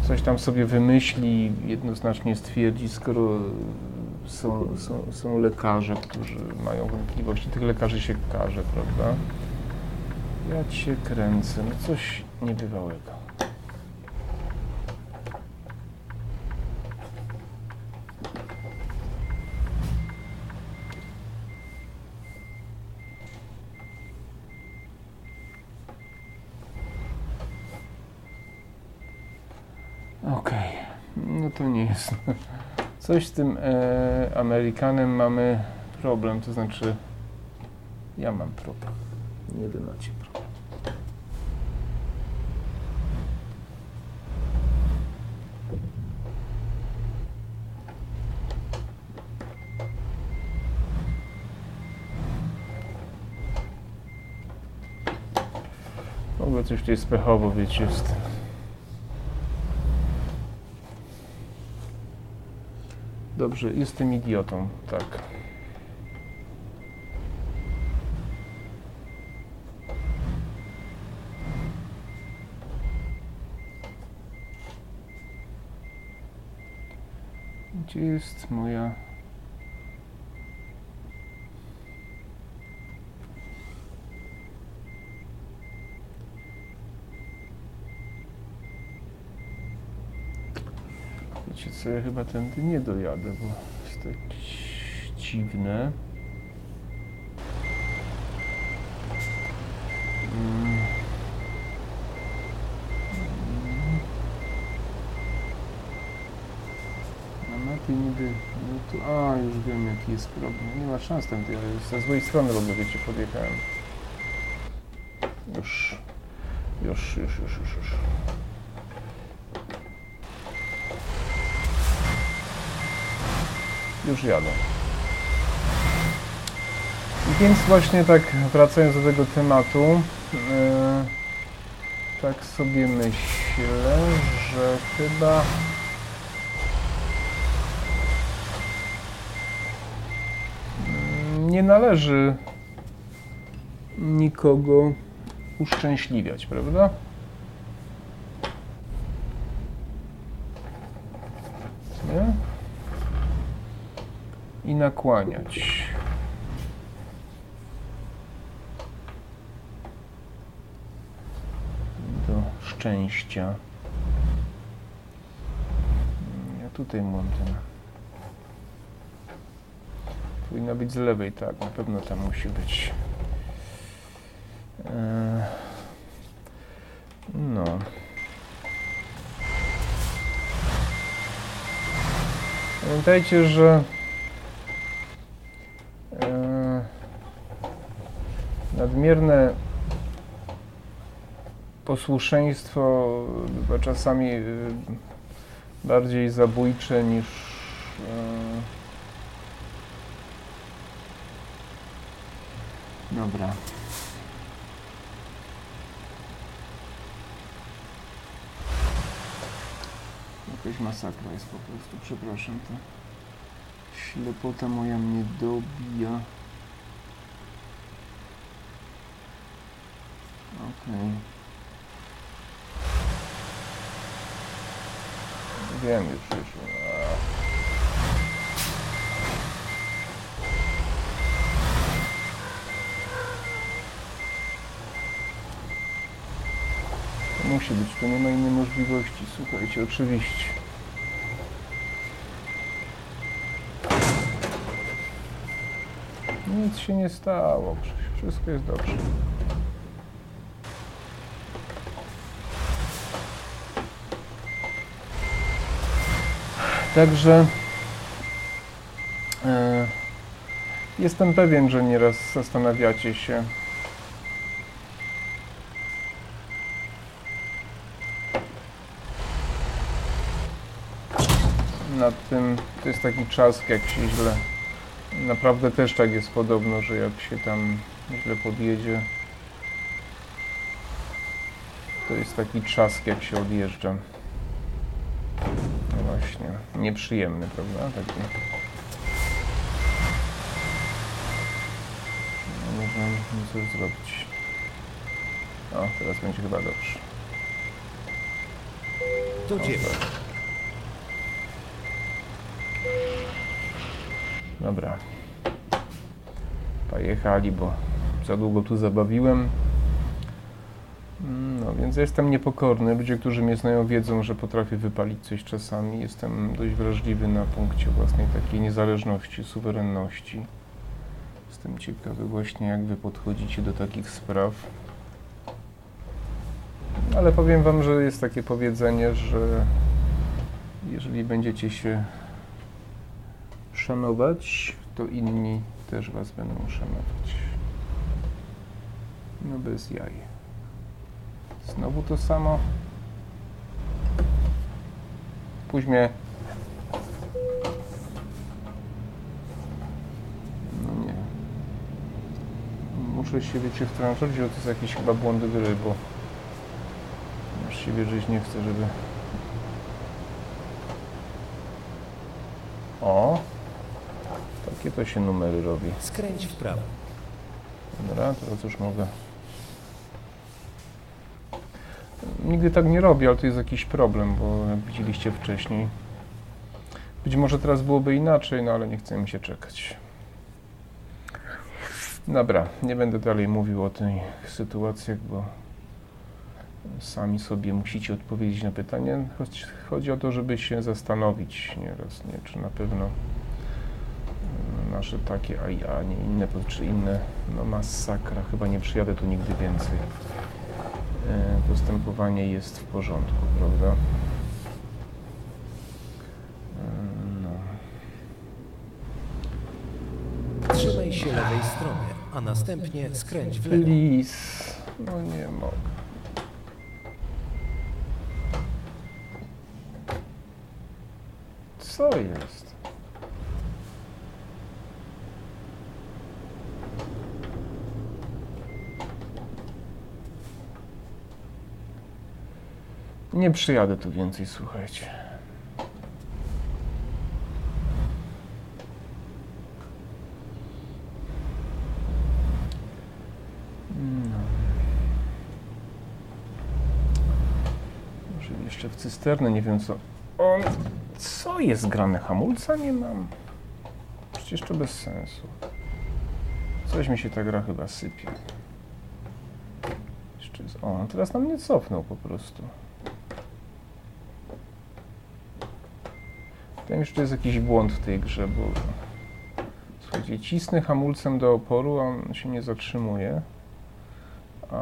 Coś tam sobie wymyśli, jednoznacznie stwierdzi, skoro są lekarze, którzy mają wątpliwości. Tych lekarzy się karze, prawda? Ja cię kręcę. No coś niebywałego. Okej, no to nie jest. Coś z tym Amerykanem mamy problem, to znaczy ja mam problem. Nie wy macie problem. Mogę coś tutaj spechowo, wiecie, z tym. Dobrze, jestem idiotą, tak. Gdzie jest moja... Co, ja chyba tędy nie dojadę, bo jest tak dziwne. Na mapie niby... A, już wiem jaki jest problem. Nie ma szans tam, ze złej strony w ogóle, wiecie, podjechałem. Już. Już jadę. I więc właśnie tak, wracając do tego tematu, tak sobie myślę, że chyba... nie należy nikogo uszczęśliwiać, prawda? Nie? I nakłaniać. Do szczęścia. Ja tutaj mam ten. Powinno być z lewej, tak, na pewno tam musi być. No. Pamiętajcie, że nadmierne posłuszeństwo bywa czasami bardziej zabójcze niż dobra. Jakaś masakra jest po prostu, przepraszam, ta ślepota moja mnie dobija. Okej. Wiem już. Musi być, to nie ma innej możliwości, słuchajcie, oczywiście. Nic się nie stało, wszystko jest dobrze. Także jestem pewien, że nieraz zastanawiacie się, nad tym, to jest taki czas, jak się źle, naprawdę też tak jest podobno, że jak się tam źle podjedzie, to jest taki czas, jak się odjeżdża. No właśnie, nieprzyjemny, prawda? Taki. No, można coś zrobić. O, teraz będzie chyba dobrze. Tu gdzie? Dobra, pojechali, bo za długo tu zabawiłem. No więc jestem niepokorny. Ludzie, którzy mnie znają, wiedzą, że potrafię wypalić coś czasami. Jestem dość wrażliwy na punkcie własnej takiej niezależności, suwerenności. Jestem ciekawy właśnie, jak wy podchodzicie do takich spraw. Ale powiem wam, że jest takie powiedzenie, że jeżeli będziecie się szanować, to inni też was będą szanować. No bez jaj. Znowu to samo. Później. No nie. Muszę się, wiecie, wtrącać, bo to jest jakiś chyba błąd gry, bo już się wierzyć nie chcę, żeby... O! Jakie to się numery robi? Skręć w prawo. Dobra, teraz już mogę. Nigdy tak nie robię, ale to jest jakiś problem, bo jak widzieliście wcześniej. Być może teraz byłoby inaczej, no ale nie chce mi się czekać. Dobra, nie będę dalej mówił o tych sytuacjach, bo sami sobie musicie odpowiedzieć na pytanie. Chodzi o to, żeby się zastanowić nieraz, nie? Czy na pewno nasze takie, a nie inne, czy inne, no masakra, chyba nie przyjadę tu nigdy więcej. Postępowanie jest w porządku, prawda? No. Trzymaj się lewej strony, a następnie skręć w lewo. Lis, no nie mogę. Co jest? Nie przyjadę tu więcej, słuchajcie. No. Może jeszcze w cysternę, nie wiem co. O, co jest grane? Hamulca nie mam. Przecież to bez sensu. Coś mi się ta gra chyba sypie. Jeszcze jest... O, teraz na mnie cofnął po prostu. Wydaje mi się, że to jest jakiś błąd w tej grze, bo słuchajcie, cisnę hamulcem do oporu, a on się nie zatrzymuje. A...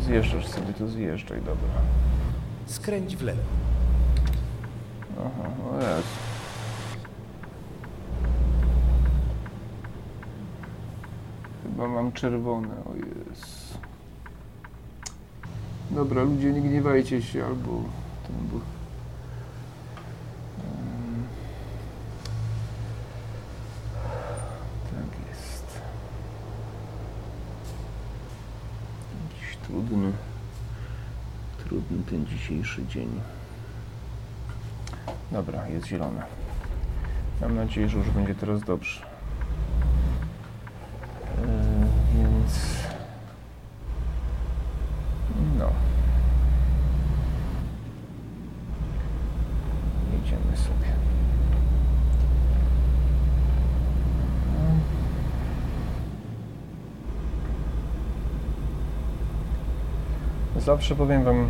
Zjeżdżasz sobie, to zjeżdżaj, dobra. Skręć w lewo. Aha, no raz. Chyba mam czerwone, o jest. Dobra, ludzie, nie gniewajcie się, albo... Ten był... Trudny ten dzisiejszy dzień. Dobra, jest zielone. Mam nadzieję, że już będzie teraz dobrze. Więc... No. Jedziemy sobie. Zawsze powiem wam,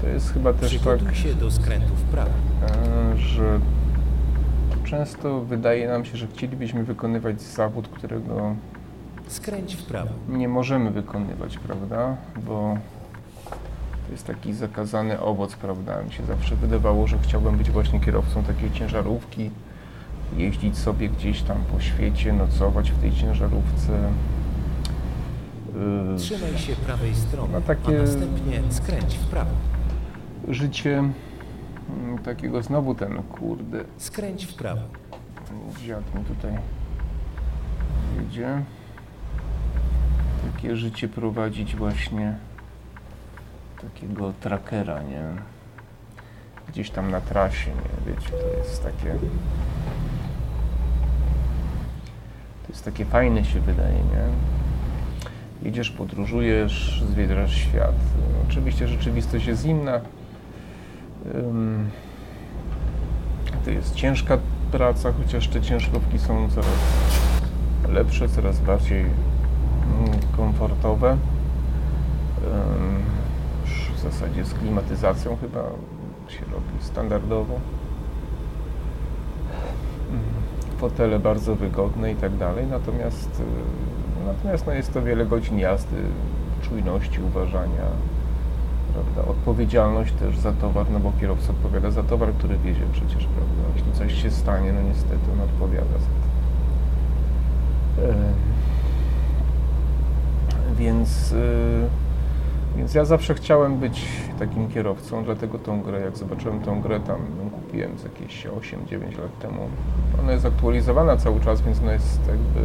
to jest chyba też tak, się do skrętów prawa, że często wydaje nam się, że chcielibyśmy wykonywać zawód, którego skręć w prawo nie możemy wykonywać, prawda? Bo to jest taki zakazany owoc, prawda? Mi się zawsze wydawało, że chciałbym być właśnie kierowcą takiej ciężarówki, jeździć sobie gdzieś tam po świecie, nocować w tej ciężarówce. Trzymaj się prawej strony, a następnie skręć w prawo. Życie takiego znowu ten, kurde. Skręć w prawo. Dziad mi tutaj jedzie. Takie życie prowadzić właśnie takiego trackera, nie? Gdzieś tam na trasie, nie? Wiecie, to jest takie... To jest takie fajne się wydaje, nie? Jedziesz, podróżujesz, zwiedzasz świat. Oczywiście rzeczywistość jest inna. To jest ciężka praca, chociaż te ciężarówki są coraz lepsze, coraz bardziej komfortowe. Już w zasadzie z klimatyzacją chyba się robi standardowo. Fotele bardzo wygodne i tak dalej, natomiast no jest to wiele godzin jazdy, czujności, uważania, prawda? Odpowiedzialność też za towar, no bo kierowca odpowiada za towar, który wiezie przecież, prawda? Jeśli coś się stanie, no niestety on odpowiada za to. Więc ja zawsze chciałem być takim kierowcą, dlatego tą grę, jak zobaczyłem tą grę, tam ją kupiłem z jakieś 8-9 lat temu. Ona jest aktualizowana cały czas, więc ona jest jakby...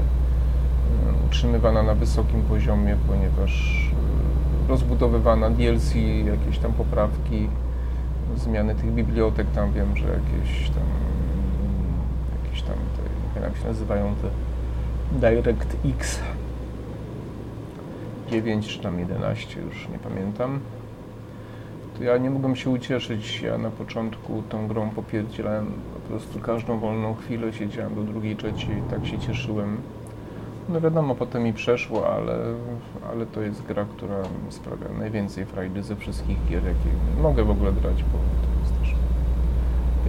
utrzymywana na wysokim poziomie, ponieważ rozbudowywana DLC, jakieś tam poprawki, zmiany tych bibliotek, tam wiem, że jakieś tam te, jak się nazywają te DirectX 9 czy tam 11, już nie pamiętam. To ja nie mogłem się ucieszyć, ja na początku tą grą popierdzielałem po prostu każdą wolną chwilę, siedziałem do drugiej, trzeciej, tak się cieszyłem. No wiadomo, potem mi przeszło, ale to jest gra, która sprawia najwięcej frajdy ze wszystkich gier, jakie mogę w ogóle grać, bo to jest też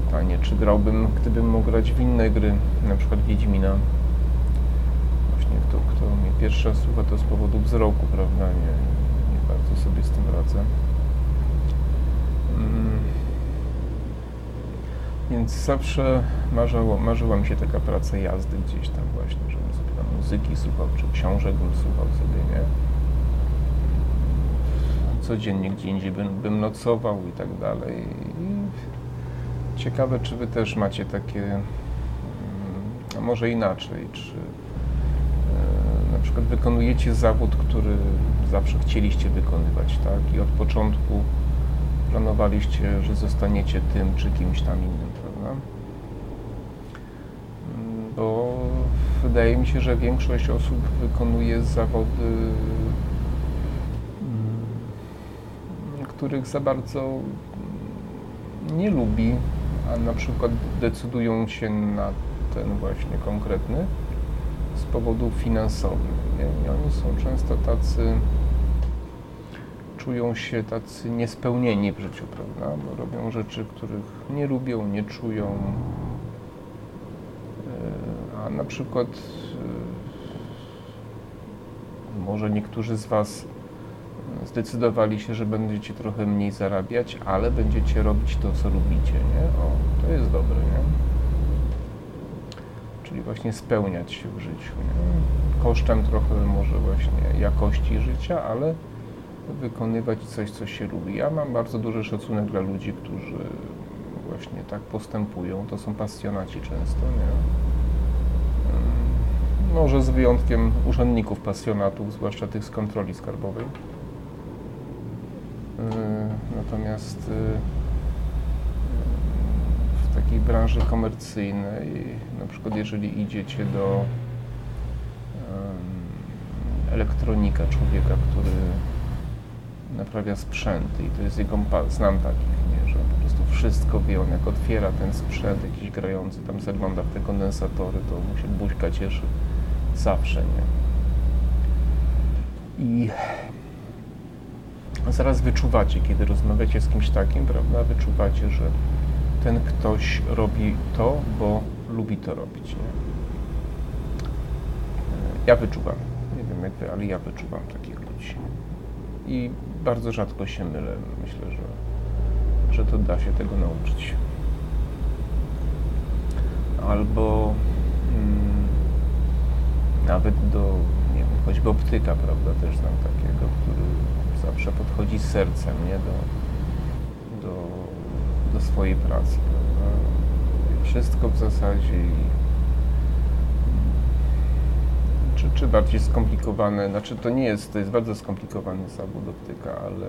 pytanie, czy grałbym, gdybym mógł grać w inne gry, na przykład Wiedźmina. Właśnie kto mnie pierwszy raz słucha, to z powodu wzroku, prawda, nie bardzo sobie z tym radzę. Więc zawsze marzyła mi się taka praca jazdy gdzieś tam właśnie, żebym sobie tam muzyki słuchał, czy książek bym słuchał sobie, nie? Codziennie gdzie indziej bym nocował i tak dalej. I ciekawe, czy wy też macie takie, a może inaczej, czy na przykład wykonujecie zawód, który zawsze chcieliście wykonywać, tak? I od początku planowaliście, że zostaniecie tym czy kimś tam innym, prawda? Bo wydaje mi się, że większość osób wykonuje zawody, których za bardzo nie lubi, a na przykład decydują się na ten właśnie konkretny z powodów finansowych. I oni są często tacy, czują się tacy niespełnieni w życiu, prawda? Bo robią rzeczy, których nie lubią, nie czują. A na przykład może niektórzy z was zdecydowali się, że będziecie trochę mniej zarabiać, ale będziecie robić to, co lubicie, nie? O, to jest dobre, nie? Czyli właśnie spełniać się w życiu, nie? Kosztem trochę może właśnie jakości życia, ale wykonywać coś, co się lubi. Ja mam bardzo duży szacunek dla ludzi, którzy właśnie tak postępują. To są pasjonaci często, nie? Może z wyjątkiem urzędników pasjonatów, zwłaszcza tych z kontroli skarbowej. Natomiast w takiej branży komercyjnej, na przykład jeżeli idziecie do elektronika, człowieka, który naprawia sprzęty i to jest jego, znam takich, nie, że po prostu wszystko wie, on jak otwiera ten sprzęt jakiś grający, tam zagląda w te kondensatory, to mu się buźka cieszy zawsze, nie? I zaraz wyczuwacie, kiedy rozmawiacie z kimś takim, prawda, wyczuwacie, że ten ktoś robi to, bo lubi to robić, nie? Ja wyczuwam, nie wiem jak wy, ale ja wyczuwam takich ludzi. I bardzo rzadko się mylę. Myślę, że to da się tego nauczyć. Albo nawet do, nie wiem, choćby optyka, prawda, też znam takiego, który zawsze podchodzi z sercem, nie, do swojej pracy, prawda. Wszystko w zasadzie i czy bardziej skomplikowane, znaczy to jest bardzo skomplikowany zawód optyka, ale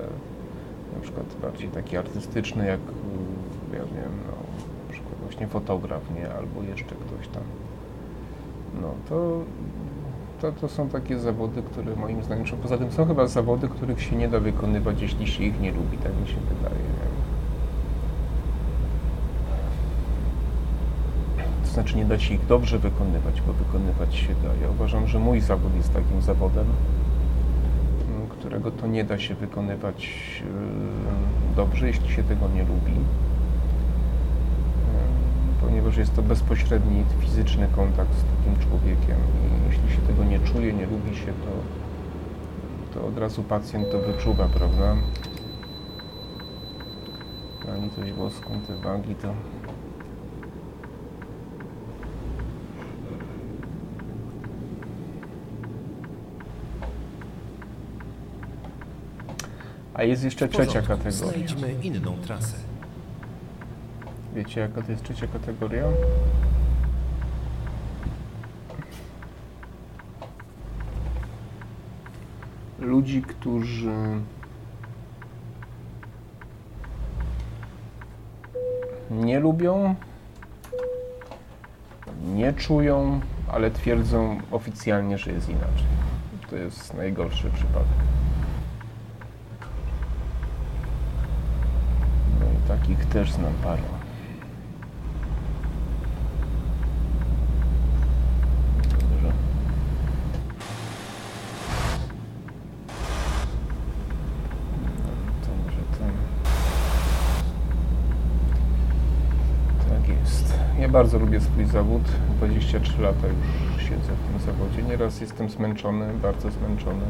na przykład bardziej taki artystyczny, jak ja wiem, no, na przykład właśnie fotograf, nie, albo jeszcze ktoś tam. No to są takie zawody, które moim zdaniem, poza tym są chyba zawody, których się nie da wykonywać, jeśli się ich nie lubi, tak mi się wydaje. To znaczy nie da się ich dobrze wykonywać, bo wykonywać się da. Ja uważam, że mój zawód jest takim zawodem, którego to nie da się wykonywać dobrze, jeśli się tego nie lubi, ponieważ jest to bezpośredni, fizyczny kontakt z takim człowiekiem i jeśli się tego nie czuje, nie lubi się, to od razu pacjent to wyczuwa, prawda? Na litość boską te wagi to... A jest jeszcze trzecia kategoria. Znajdźmy inną trasę. Wiecie, jaka to jest trzecia kategoria? Ludzi, którzy... nie lubią, nie czują, ale twierdzą oficjalnie, że jest inaczej. To jest najgorszy przypadek. Takich też znam parę. Bardzo lubię swój zawód, 23 lata już siedzę w tym zawodzie. Nieraz jestem zmęczony, bardzo zmęczony.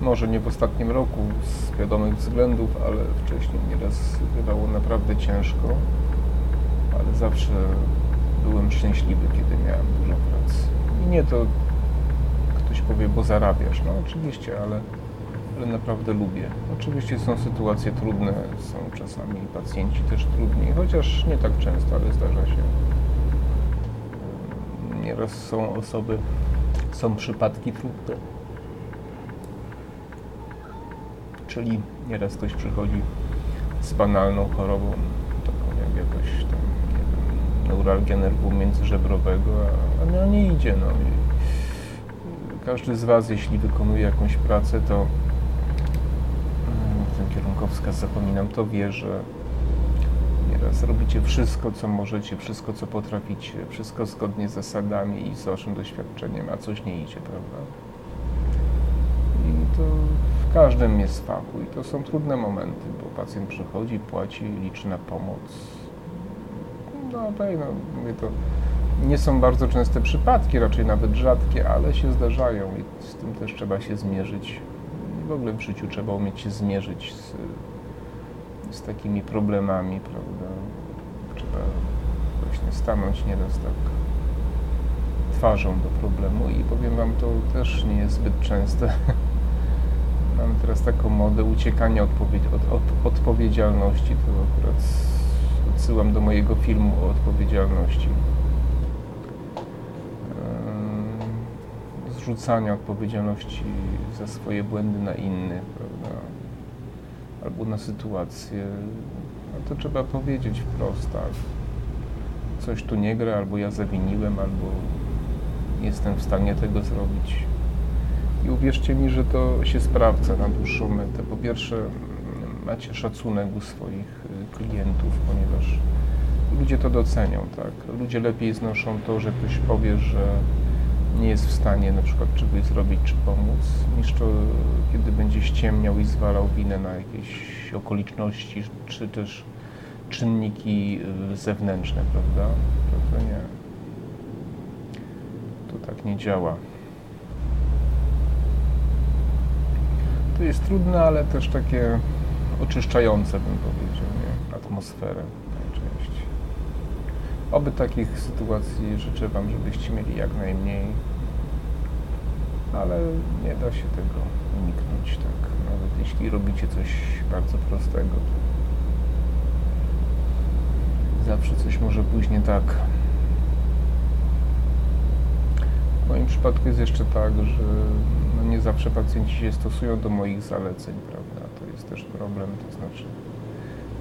Może nie w ostatnim roku z wiadomych względów, ale wcześniej nieraz bywało naprawdę ciężko. Ale zawsze byłem szczęśliwy, kiedy miałem dużo pracy. I nie to ktoś powie, bo zarabiasz. No oczywiście, ale naprawdę lubię. Oczywiście są sytuacje trudne, są czasami pacjenci też trudni, chociaż nie tak często, ale zdarza się. Nieraz są osoby, są przypadki trudne. Czyli nieraz ktoś przychodzi z banalną chorobą, taką jak jakoś tam, nie wiem, neuralgia nerwu międzyżebrowego, a no nie idzie. No. Każdy z Was, jeśli wykonuje jakąś pracę, to ten kierunkowskaz, zapominam, to wie, że nieraz robicie wszystko, co możecie, wszystko, co potraficie, wszystko zgodnie z zasadami i z Waszym doświadczeniem, a coś nie idzie, prawda? I to w każdym jest fachu i to są trudne momenty, bo pacjent przychodzi, płaci, liczy na pomoc. No tak, no mówię, to nie są bardzo częste przypadki, raczej nawet rzadkie, ale się zdarzają i z tym też trzeba się zmierzyć. W ogóle w życiu trzeba umieć się zmierzyć z takimi problemami, prawda? Trzeba właśnie stanąć nieraz tak twarzą do problemu i powiem Wam, to też nie jest zbyt częste. Mam teraz taką modę uciekania od odpowiedzialności, to akurat odsyłam do mojego filmu o odpowiedzialności. Zrzucania odpowiedzialności za swoje błędy na innych, prawda? Albo na sytuację. No to trzeba powiedzieć wprost, tak? Coś tu nie gra, albo ja zawiniłem, albo nie jestem w stanie tego zrobić. I uwierzcie mi, że to się sprawdza na dłuższą metę. Po pierwsze, macie szacunek u swoich klientów, ponieważ ludzie to docenią, tak? Ludzie lepiej znoszą to, że ktoś powie, że nie jest w stanie na przykład czegoś zrobić czy pomóc, niż to, kiedy będzie ściemniał i zwalał winę na jakieś okoliczności czy też czynniki zewnętrzne, prawda? Prawda nie. To tak nie działa. To jest trudne, ale też takie oczyszczające, bym powiedział, nie? Atmosferę najczęściej. Oby takich sytuacji życzę Wam, żebyście mieli jak najmniej, ale nie da się tego uniknąć, tak, nawet jeśli robicie coś bardzo prostego. Zawsze coś może pójść nie tak. W moim przypadku jest jeszcze tak, że no nie zawsze pacjenci się stosują do moich zaleceń, prawda, to jest też problem, to znaczy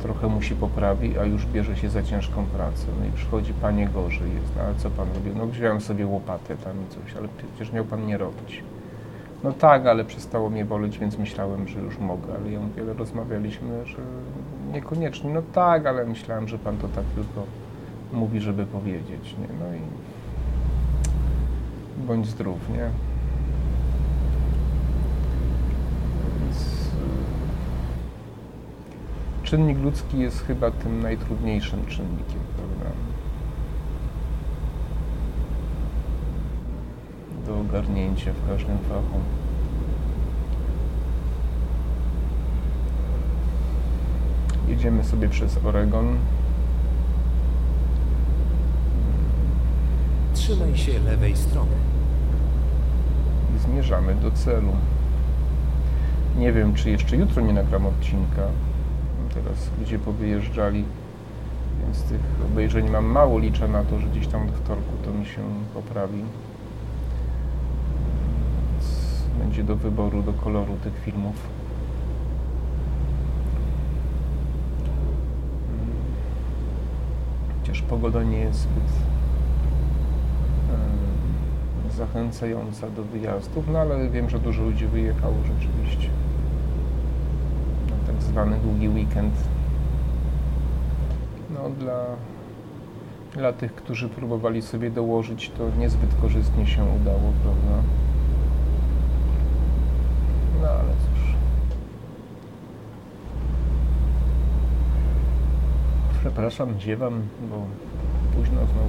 trochę musi poprawić, a już bierze się za ciężką pracę. No i przychodzi, panie, gorzej jest. No ale co pan robił? No wziąłem sobie łopatę tam i coś, ale przecież miał pan nie robić. No tak, ale przestało mnie boleć, więc myślałem, że już mogę. Ale ja mówię, ale rozmawialiśmy, że niekoniecznie. No tak, ale myślałem, że pan to tak tylko mówi, żeby powiedzieć, nie? No i bądź zdrów, nie? Czynnik ludzki jest chyba tym najtrudniejszym czynnikiem, prawda? Do ogarnięcia w każdym fachu. Jedziemy sobie przez Oregon. Trzymaj się lewej strony. I zmierzamy do celu. Nie wiem, czy jeszcze jutro nie nagram odcinka. Teraz ludzie powyjeżdżali, więc tych obejrzeń mam mało. Liczę na to, że gdzieś tam od wtorku to mi się poprawi. Więc będzie do wyboru, do koloru tych filmów. Chociaż pogoda nie jest zbyt zachęcająca do wyjazdów, no ale wiem, że dużo ludzi wyjechało rzeczywiście. Tak zwany długi weekend. No dla tych, którzy próbowali sobie dołożyć, to niezbyt korzystnie się udało, prawda? No ale cóż. Przepraszam, dziewam, bo późno godzina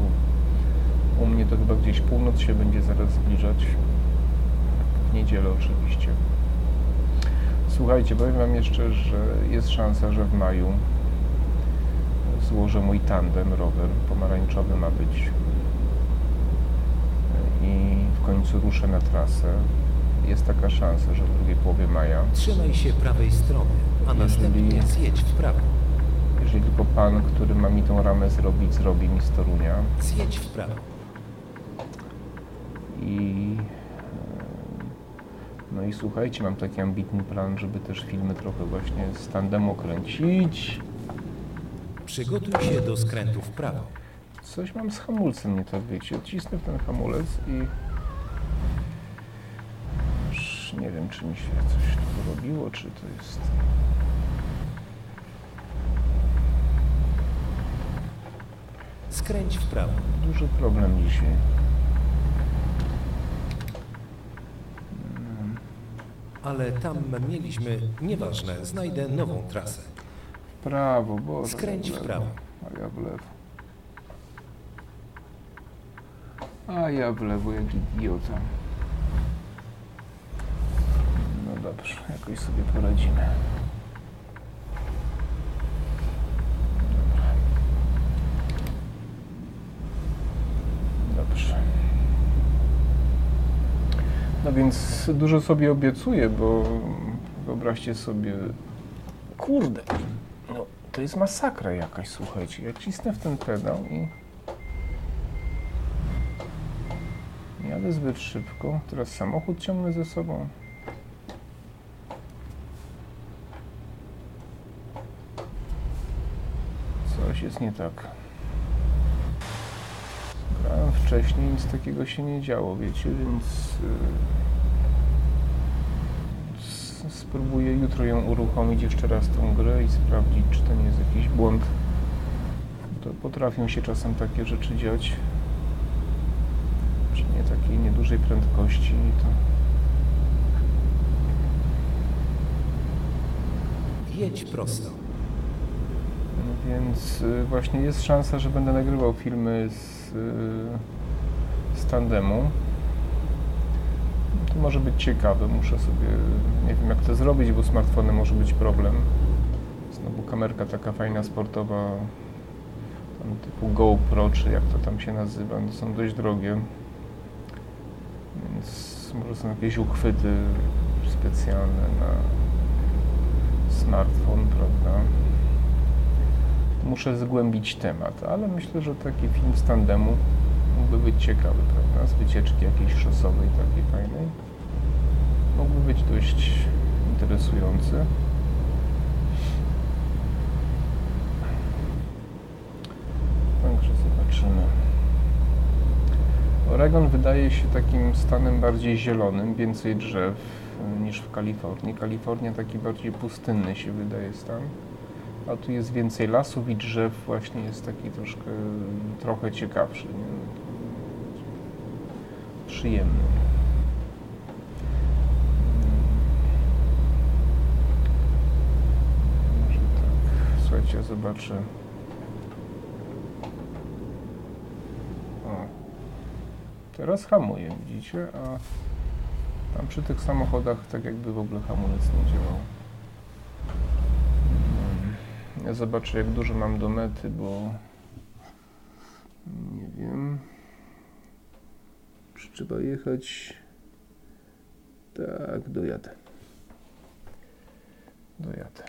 znowu. U mnie to chyba gdzieś północ się będzie zaraz zbliżać. W niedzielę oczywiście. Słuchajcie, powiem wam jeszcze, że jest szansa, że w maju złożę mój tandem, rower pomarańczowy ma być. I w końcu ruszę na trasę. Jest taka szansa, że w drugiej połowie maja. Trzymaj się prawej strony, a następnie zjedź w prawo. Jeżeli tylko pan, który ma mi tą ramę zrobić, zrobi mi z Torunia. Zjedź w prawo. I... No i słuchajcie, mam taki ambitny plan, żeby też filmy trochę właśnie z tandemu kręcić. Przygotuj się do skrętu w prawo. Coś mam z hamulcem, nie tak wiecie. Odcisnę ten hamulec i... Już nie wiem, czy mi się coś tu robiło, czy to jest... Skręć w prawo. Duży problem dzisiaj. Ale tam mieliśmy, nieważne, znajdę nową trasę. W prawo, bo. Skręć w prawo. A ja w lewo. A ja w lewo, jak idiota. No dobrze, jakoś sobie poradzimy. No więc dużo sobie obiecuję, bo wyobraźcie sobie... Kurde, no to jest masakra jakaś, słuchajcie. Ja cisnę w ten pedał i... Jadę zbyt szybko. Teraz samochód ciągnę ze sobą. Coś jest nie tak. Wcześniej nic takiego się nie działo, wiecie, więc spróbuję jutro ją uruchomić jeszcze raz tą grę i sprawdzić, czy to nie jest jakiś błąd. To potrafią się czasem takie rzeczy dziać przy nie takiej niedużej prędkości. To... Jedź prosto. Więc właśnie jest szansa, że będę nagrywał filmy z tandemu. To może być ciekawe, muszę sobie, nie wiem jak to zrobić, bo smartfonem może być problem. Znowu kamerka taka fajna, sportowa, tam typu GoPro, czy jak to tam się nazywa, to są dość drogie. Więc może są jakieś uchwyty specjalne na smartfon, prawda? Muszę zgłębić temat, ale myślę, że taki film z tandemu mógłby być ciekawy, prawda? Z wycieczki jakiejś szosowej, takiej fajnej. Mógłby być dość interesujący. Także zobaczymy. Oregon wydaje się takim stanem bardziej zielonym, więcej drzew niż w Kalifornii. Kalifornia taki bardziej pustynny się wydaje stan. A tu jest więcej lasów i drzew, właśnie jest taki trochę ciekawszy, nie? Przyjemny. Może tak, słuchajcie, zobaczę. O. Teraz hamuję, widzicie, a tam przy tych samochodach tak jakby w ogóle hamulec nie działał. Ja zobaczę, jak dużo mam do mety, bo nie wiem, czy trzeba jechać. Tak, dojadę. Dojadę.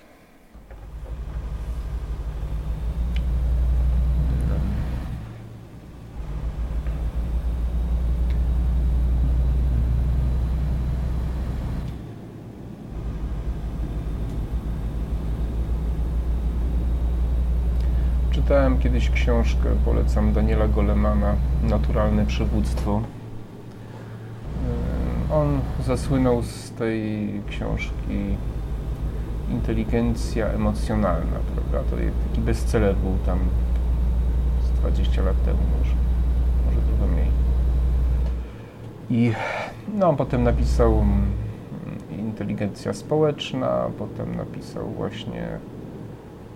Czytałem kiedyś książkę, polecam, Daniela Golemana, Naturalne przywództwo. On zasłynął z tej książki Inteligencja emocjonalna, prawda? To taki bestseller był tam z 20 lat temu może trochę mniej. I no, potem napisał Inteligencja społeczna, potem napisał właśnie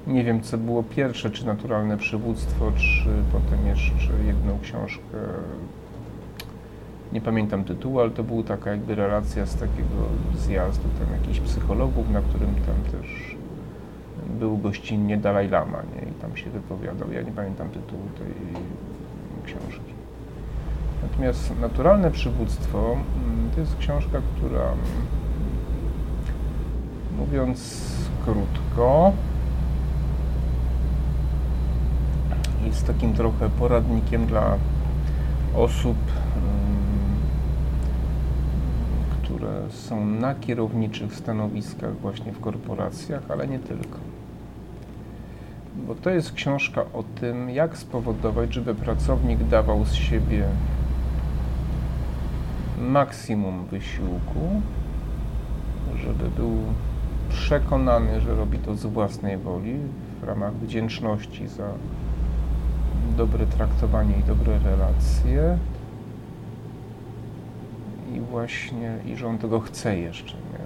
Nie wiem, co było pierwsze, czy Naturalne przywództwo, czy potem jeszcze jedną książkę. Nie pamiętam tytułu, ale to była taka jakby relacja z takiego zjazdu tam jakichś psychologów, na którym tam też był gościnnie Dalai Lama, nie? I tam się wypowiadał. Ja nie pamiętam tytułu tej książki. Natomiast Naturalne przywództwo to jest książka, która, mówiąc krótko, jest takim trochę poradnikiem dla osób, które są na kierowniczych stanowiskach właśnie w korporacjach, ale nie tylko. Bo to jest książka o tym, jak spowodować, żeby pracownik dawał z siebie maksimum wysiłku, żeby był przekonany, że robi to z własnej woli, w ramach wdzięczności za dobre traktowanie i dobre relacje, i właśnie, i że on tego chce jeszcze, nie?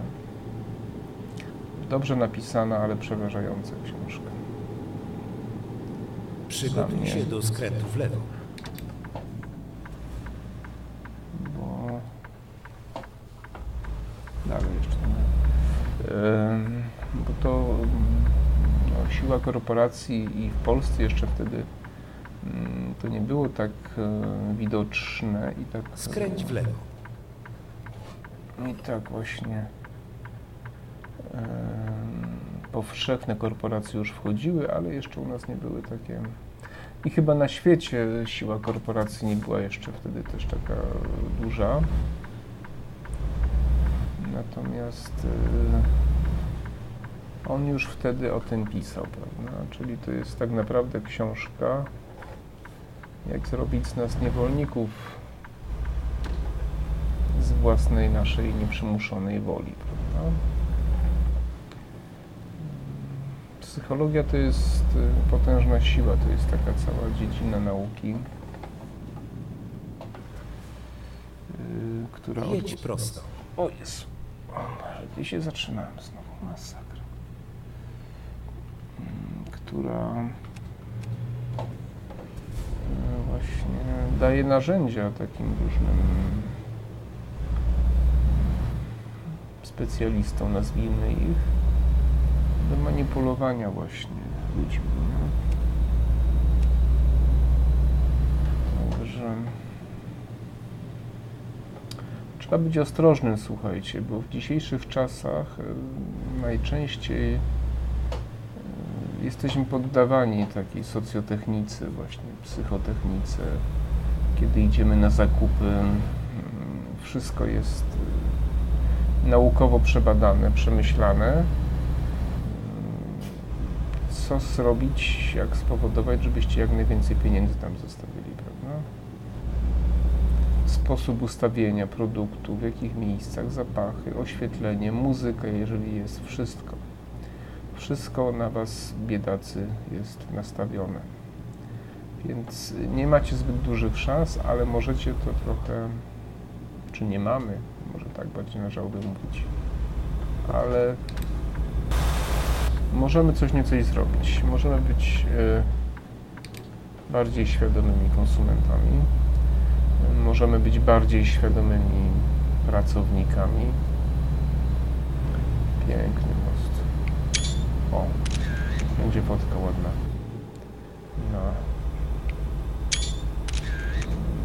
Dobrze napisana, ale przerażająca książka. Przygotuj się do skrętu w lewo. Bo... dalej jeszcze nie. Bo to no, siła korporacji i w Polsce jeszcze wtedy to nie było tak widoczne i tak... Skręć w lewo. I tak właśnie powszechne korporacje już wchodziły, ale jeszcze u nas nie były takie... I chyba na świecie siła korporacji nie była jeszcze wtedy też taka duża. Natomiast on już wtedy o tym pisał, prawda? Czyli to jest tak naprawdę książka, jak zrobić z nas niewolników z własnej naszej nieprzymuszonej woli, prawda? Psychologia to jest potężna siła, to jest taka cała dziedzina nauki, która... Jedź prosto. O Jezu, gdzie się zatrzymałem znowu, masakra. Która właśnie daje narzędzia takim różnym specjalistą, nazwijmy ich, do manipulowania właśnie ludźmi. Także trzeba być ostrożnym, słuchajcie, bo w dzisiejszych czasach najczęściej jesteśmy poddawani takiej socjotechnice, właśnie psychotechnice, kiedy idziemy na zakupy, wszystko jest naukowo przebadane, przemyślane, co zrobić, jak spowodować, żebyście jak najwięcej pieniędzy tam zostawili, prawda? Sposób ustawienia produktu, w jakich miejscach, zapachy, oświetlenie, muzyka, jeżeli jest, wszystko. Wszystko na was, biedacy, jest nastawione. Więc nie macie zbyt dużych szans, ale możecie to trochę, czy nie mamy, może tak bardziej należałoby mówić, ale możemy coś niecoś zrobić, możemy być bardziej świadomymi konsumentami, możemy być bardziej świadomymi pracownikami. Piękny most. O, będzie wodka ładna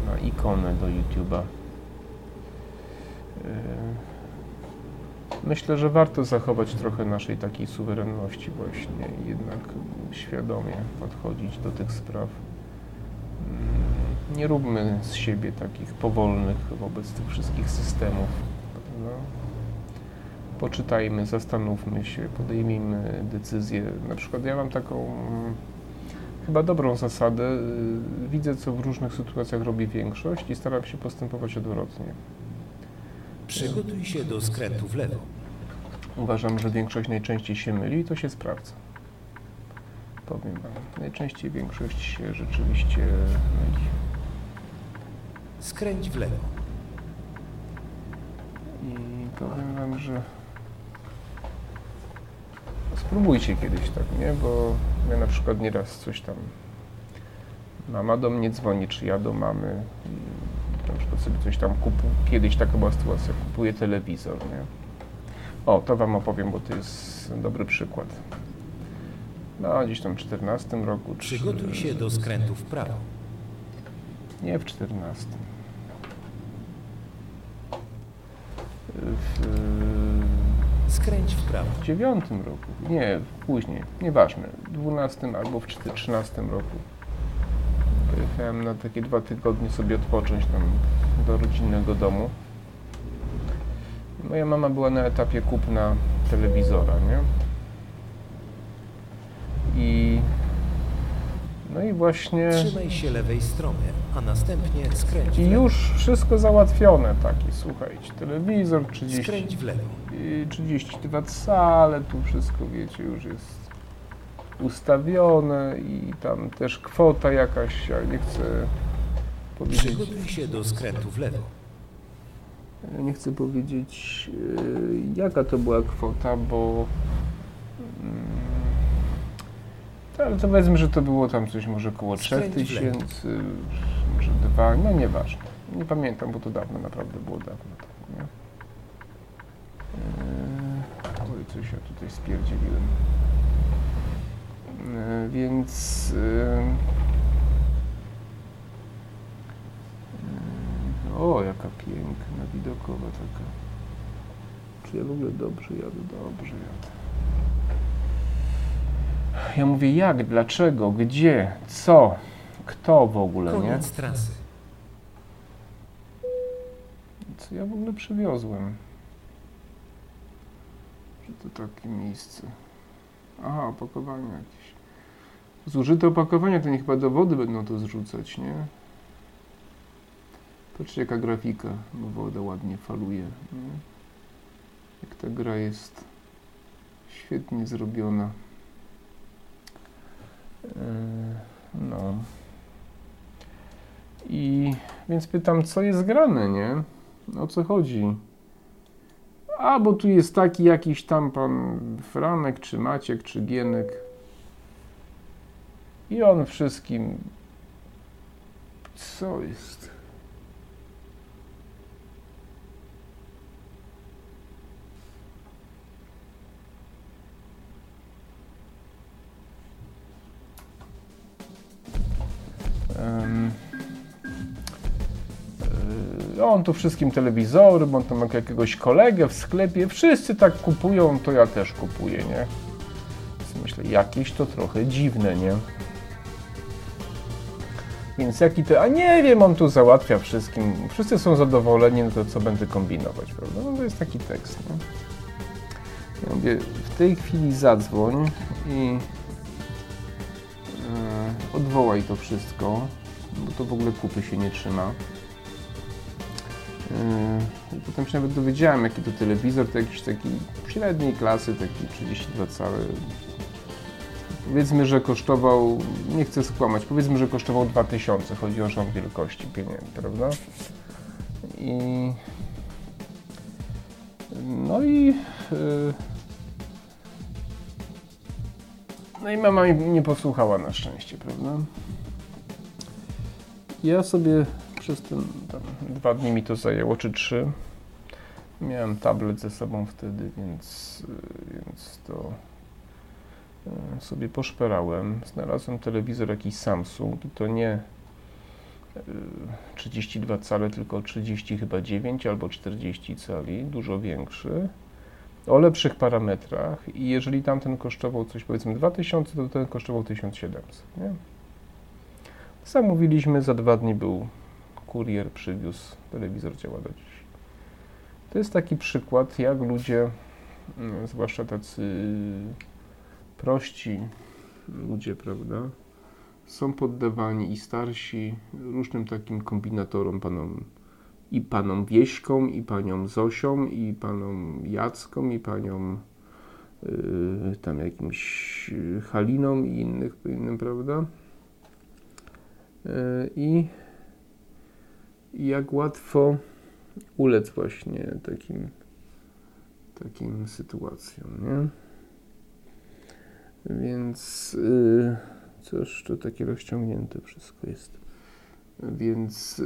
na ikonę do YouTube'a. Myślę, że warto zachować trochę naszej takiej suwerenności właśnie, jednak świadomie podchodzić do tych spraw. Nie róbmy z siebie takich powolnych wobec tych wszystkich systemów. No. Poczytajmy, zastanówmy się, podejmijmy decyzje. Na przykład ja mam taką chyba dobrą zasadę. Widzę, co w różnych sytuacjach robi większość i staram się postępować odwrotnie. Przygotuj się do skrętu w lewo. Uważam, że większość najczęściej się myli i to się sprawdza. Powiem wam, najczęściej większość się rzeczywiście myli. Skręć w lewo. I powiem wam, że z spróbujcie kiedyś tak, nie? Bo ja na przykład nieraz coś tam, mama do mnie dzwoni, czy ja do mamy, na przykład sobie coś tam kupuję, kiedyś taka była sytuacja, kupuję telewizor, nie? O, to wam opowiem, bo to jest dobry przykład. No, gdzieś tam w 14 roku... Przygotuj się do skrętu w prawo. Nie, w 14. Skręć w prawo. W 9 roku. Nie, później. Nieważne. W 12 albo w 13 roku. Pojechałem na takie 2 tygodnie sobie odpocząć tam do rodzinnego domu. Moja mama była na etapie kupna telewizora, nie? I... No i właśnie... Trzymaj się lewej strony, a następnie skręć w lewo. I już wszystko załatwione takie, słuchajcie, telewizor, 30... Skręć w lewo. 32 cale, tu wszystko, wiecie, już jest ustawione i tam też kwota jakaś, ja nie chcę powiedzieć... Przygotuj się do skrętu w lewo. Nie chcę powiedzieć, jaka to była kwota, bo... Ale to powiedzmy, że to było tam coś może około 3000, może 2, no nieważne. Nie pamiętam, bo to dawno, naprawdę było dawno. Tak, nie? Oj, coś ja tutaj spierdzieliłem. Więc... O, jaka piękna, widokowa taka. Czy ja w ogóle dobrze jadę? Dobrze jadę. Ja mówię, jak, dlaczego, gdzie, co, kto w ogóle, nie? Koniec trasy. Co ja w ogóle przywiozłem? Że to takie miejsce. Aha, opakowanie jakieś. Zużyte opakowania, to nie chyba do wody będą to zrzucać, nie? Patrzcie, jaka grafika, bo woda ładnie faluje, nie? Jak ta gra jest świetnie zrobiona. No. I więc pytam, co jest grane, nie? O co chodzi? A, bo tu jest taki jakiś tam pan Franek, czy Maciek, czy Gienek. I on wszystkim... Co jest? On tu wszystkim telewizory, bo on tam ma jakiegoś kolegę w sklepie, wszyscy tak kupują, to ja też kupuję, nie? Więc myślę, jakieś to trochę dziwne, nie? Więc jaki to... A nie wiem, on tu załatwia wszystkim, wszyscy są zadowoleni, no to co będę kombinować, prawda? No to jest taki tekst, nie? Ja mówię, w tej chwili zadzwoń i... odwołaj to wszystko, bo to w ogóle kupy się nie trzyma. Potem się nawet dowiedziałem, jaki to telewizor, to jakiś taki średniej klasy, taki 32 cale. Powiedzmy, że kosztował, nie chcę skłamać, powiedzmy, że kosztował 2000, chodzi o rząd wielkości pieniędzy, prawda? I... No i... No i mama nie posłuchała na szczęście, prawda? Ja sobie przez ten tam 2 dni mi to zajęło, czy 3. Miałem tablet ze sobą wtedy, więc to sobie poszperałem. Znalazłem telewizor jakiś Samsung i to nie 32 cale, tylko 30 chyba 9 albo 40 cali, dużo większy. O lepszych parametrach i jeżeli tamten kosztował coś powiedzmy 2000, to ten kosztował 1700, nie? Zamówiliśmy, za 2 dni był kurier, przywiózł, telewizor działa do dziś. To jest taki przykład, jak ludzie, zwłaszcza tacy prości ludzie, prawda, są poddawani i starsi różnym takim kombinatorom, panom. I panom Wieśką, i panią Zosią, i panom Jacką, i panią tam jakimś Haliną i innym, prawda? I jak łatwo ulec właśnie takim sytuacjom, nie? Więc cóż, to takie rozciągnięte wszystko jest. Więc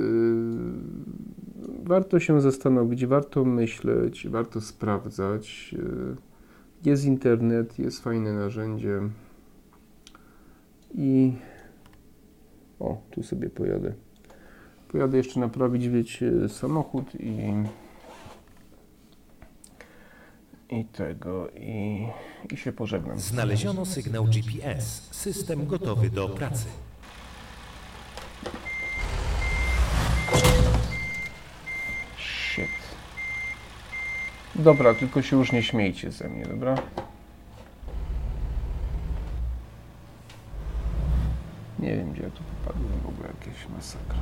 warto się zastanowić, warto myśleć, warto sprawdzać. Jest internet, jest fajne narzędzie. I o, tu sobie pojadę. Pojadę jeszcze naprawić, wiecie, samochód i tego, i się pożegnam. Znaleziono sygnał GPS. System gotowy do pracy. Shit. Dobra, tylko się już nie śmiejcie ze mnie, dobra? Nie wiem, gdzie ja tu popadłem, w ogóle jakieś masakra.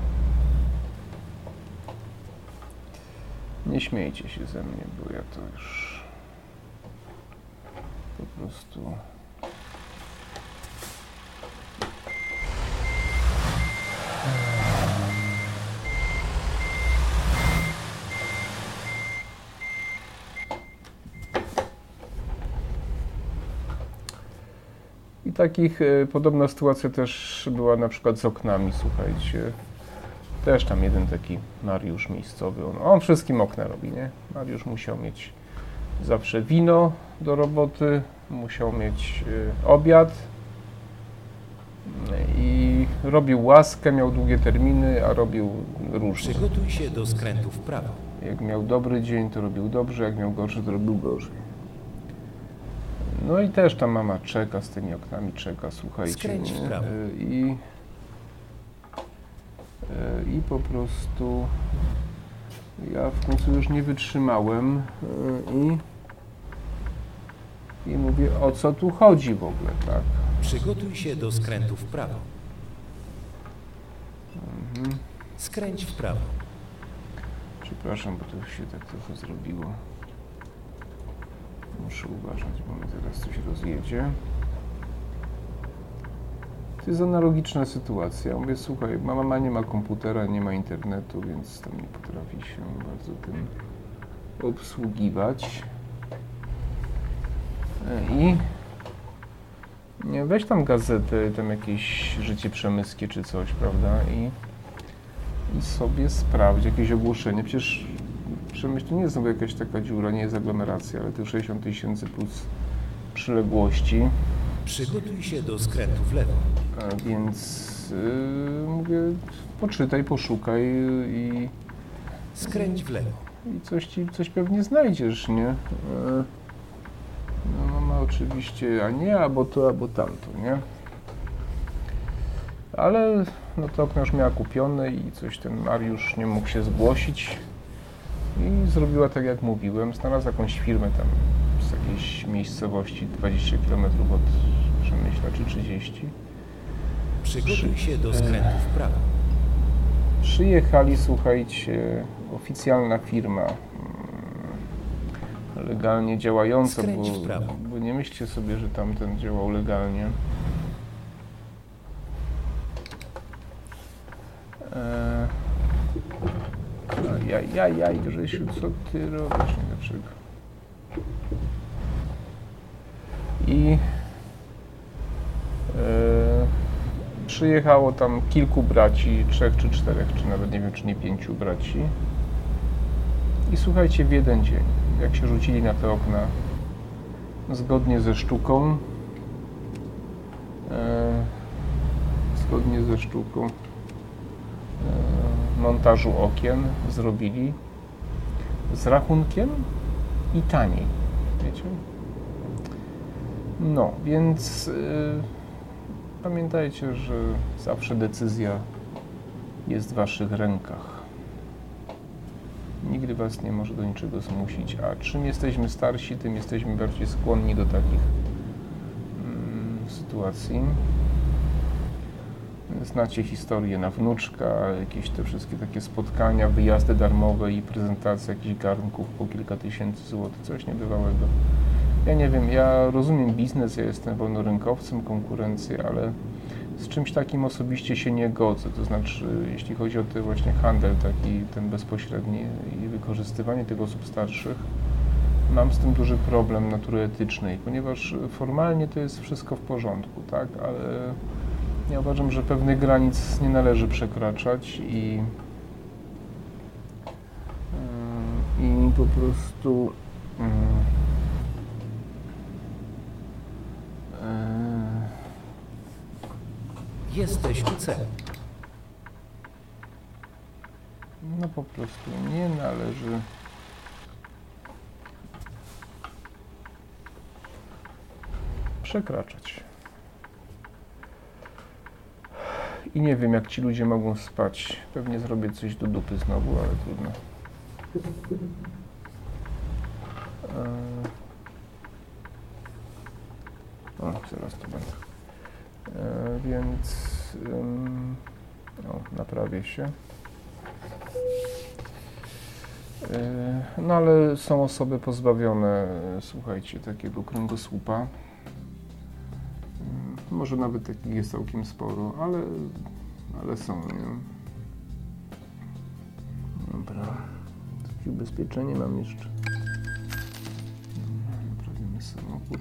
Nie śmiejcie się ze mnie, bo ja to już po prostu... Takich podobna sytuacja też była na przykład z oknami, słuchajcie. Też tam jeden taki Mariusz miejscowy, on wszystkim okna robi, nie? Mariusz musiał mieć zawsze wino do roboty, musiał mieć obiad i robił łaskę, miał długie terminy, a robił różne. Przygotuj się do skrętu w prawo. Jak miał dobry dzień, to robił dobrze, jak miał gorszy, to robił gorzej. No i też ta mama czeka z tymi oknami, czeka, słuchajcie. Skręć w prawo. I po prostu ja w końcu już nie wytrzymałem i mówię, o co tu chodzi w ogóle, tak? Przygotuj się do skrętu w prawo. Mhm. Skręć w prawo. Przepraszam, bo to się tak trochę zrobiło. Muszę uważać, bo mi zaraz coś rozjedzie. To jest analogiczna sytuacja. Mówię, słuchaj, mama nie ma komputera, nie ma internetu, więc tam nie potrafi się bardzo tym obsługiwać. I weź tam gazetę, tam jakieś Życie Przemyskie czy coś, prawda? I sobie sprawdź jakieś ogłoszenie. Przecież Przemyśl to nie jest znowu jakaś taka dziura, nie jest aglomeracja, ale to 60 000 plus przyległości. Przygotuj się do skrętu w lewo. Więc mówię, poczytaj, poszukaj i... Skręć w lewo. I coś pewnie znajdziesz, nie? No mama oczywiście, a nie, albo to, albo tamto, nie? Ale no to okno już miała kupione i coś ten Mariusz nie mógł się zgłosić. I zrobiła tak, jak mówiłem, znalazła jakąś firmę tam z jakiejś miejscowości 20 km od Przemyśla, czy 30. Przygotuj się do skrętu w prawo. Przyjechali, słuchajcie, oficjalna firma, legalnie działająca, bo nie myślcie sobie, że tamten działał legalnie. Jaj, Grzesiu, co ty robisz? Nie dlaczego? I przyjechało tam kilku braci, 3 czy 4, czy nawet nie wiem, czy nie 5 braci. I słuchajcie, w jeden dzień, jak się rzucili na te okna, zgodnie ze sztuką, montażu okien zrobili z rachunkiem i taniej, wiecie? No, więc pamiętajcie, że zawsze decyzja jest w waszych rękach. Nigdy was nie może do niczego zmusić, a czym jesteśmy starsi, tym jesteśmy bardziej skłonni do takich sytuacji. Znacie historię na wnuczka, jakieś te wszystkie takie spotkania, wyjazdy darmowe i prezentacja jakichś garnków po kilka tysięcy złotych, coś niebywałego. Ja nie wiem, ja rozumiem biznes, ja jestem wolnorynkowcem, konkurencję, ale z czymś takim osobiście się nie godzę. To znaczy, jeśli chodzi o ten właśnie handel taki, ten bezpośredni i wykorzystywanie tych osób starszych, mam z tym duży problem natury etycznej, ponieważ formalnie to jest wszystko w porządku, tak, ale ja uważam, że pewnych granic nie należy przekraczać i po prostu jesteś w celu. No po prostu nie należy. Przekraczać. I nie wiem, jak ci ludzie mogą spać. Pewnie zrobię coś do dupy znowu, ale trudno. O, zaraz to będę. Więc o, naprawię się. No ale są osoby pozbawione, słuchajcie, takiego kręgosłupa. Może nawet takich jest całkiem sporo, ale są, nie? Dobra, jakieś ubezpieczenie mam jeszcze. Naprawimy samochód.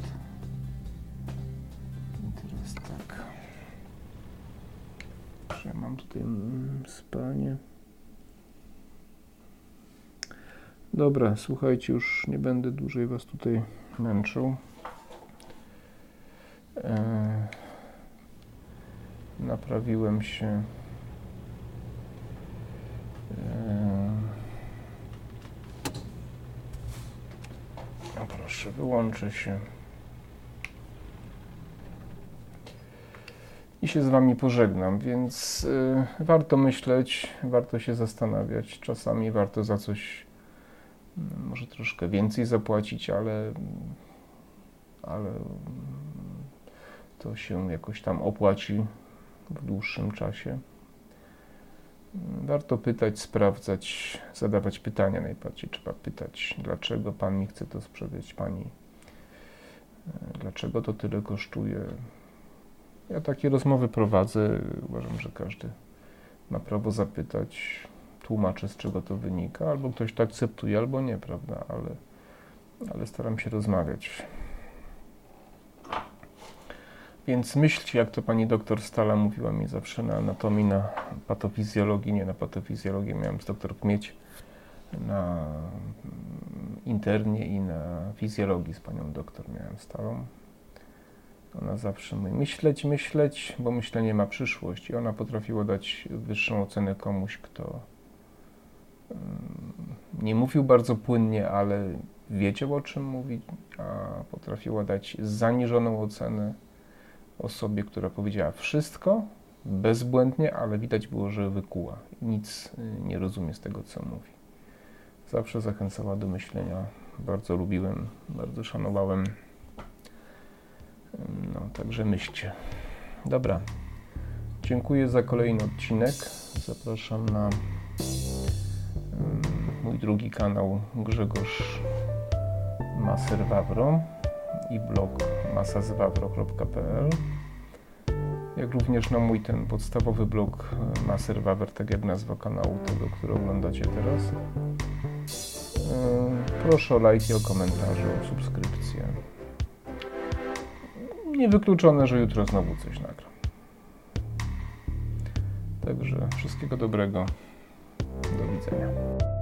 I teraz tak. Ja mam tutaj spanie. Dobra, słuchajcie, już nie będę dłużej was tutaj męczył. Naprawiłem się. No proszę, wyłączę się. I się z wami pożegnam, więc warto myśleć, warto się zastanawiać. Czasami warto za coś może troszkę więcej zapłacić, ale to się jakoś tam opłaci w dłuższym czasie. Warto pytać, sprawdzać, zadawać pytania. Najbardziej trzeba pytać, dlaczego pan mi chce to sprzedać, pani, dlaczego to tyle kosztuje. Ja takie rozmowy prowadzę, uważam, że każdy ma prawo zapytać, tłumaczę, z czego to wynika, albo ktoś to akceptuje, albo nie, prawda, ale staram się rozmawiać. Więc myślcie, jak to pani doktor Stala mówiła mi zawsze na anatomii, na patofizjologii, nie na patofizjologię, miałem z doktor Kmieć na internie i na fizjologii z panią doktor miałem Stalą. Ona zawsze mówi, myśleć, myśleć, bo myślenie ma przyszłość. I ona potrafiła dać wyższą ocenę komuś, kto nie mówił bardzo płynnie, ale wiedział, o czym mówi, a potrafiła dać zaniżoną ocenę osobie, która powiedziała wszystko bezbłędnie, ale widać było, że wykuła. Nic nie rozumie z tego, co mówi. Zawsze zachęcała do myślenia. Bardzo lubiłem, bardzo szanowałem. No, także myślcie. Dobra. Dziękuję za kolejny odcinek. Zapraszam na mój drugi kanał Grzegorz Maserwabro i blog masasevavro.pl, jak również na mój ten podstawowy blog Maservavel, tak jak nazwa kanału tego, który oglądacie teraz. Proszę o lajki, o komentarze, o subskrypcję. Niewykluczone, że jutro znowu coś nagram. Także wszystkiego dobrego. Do widzenia.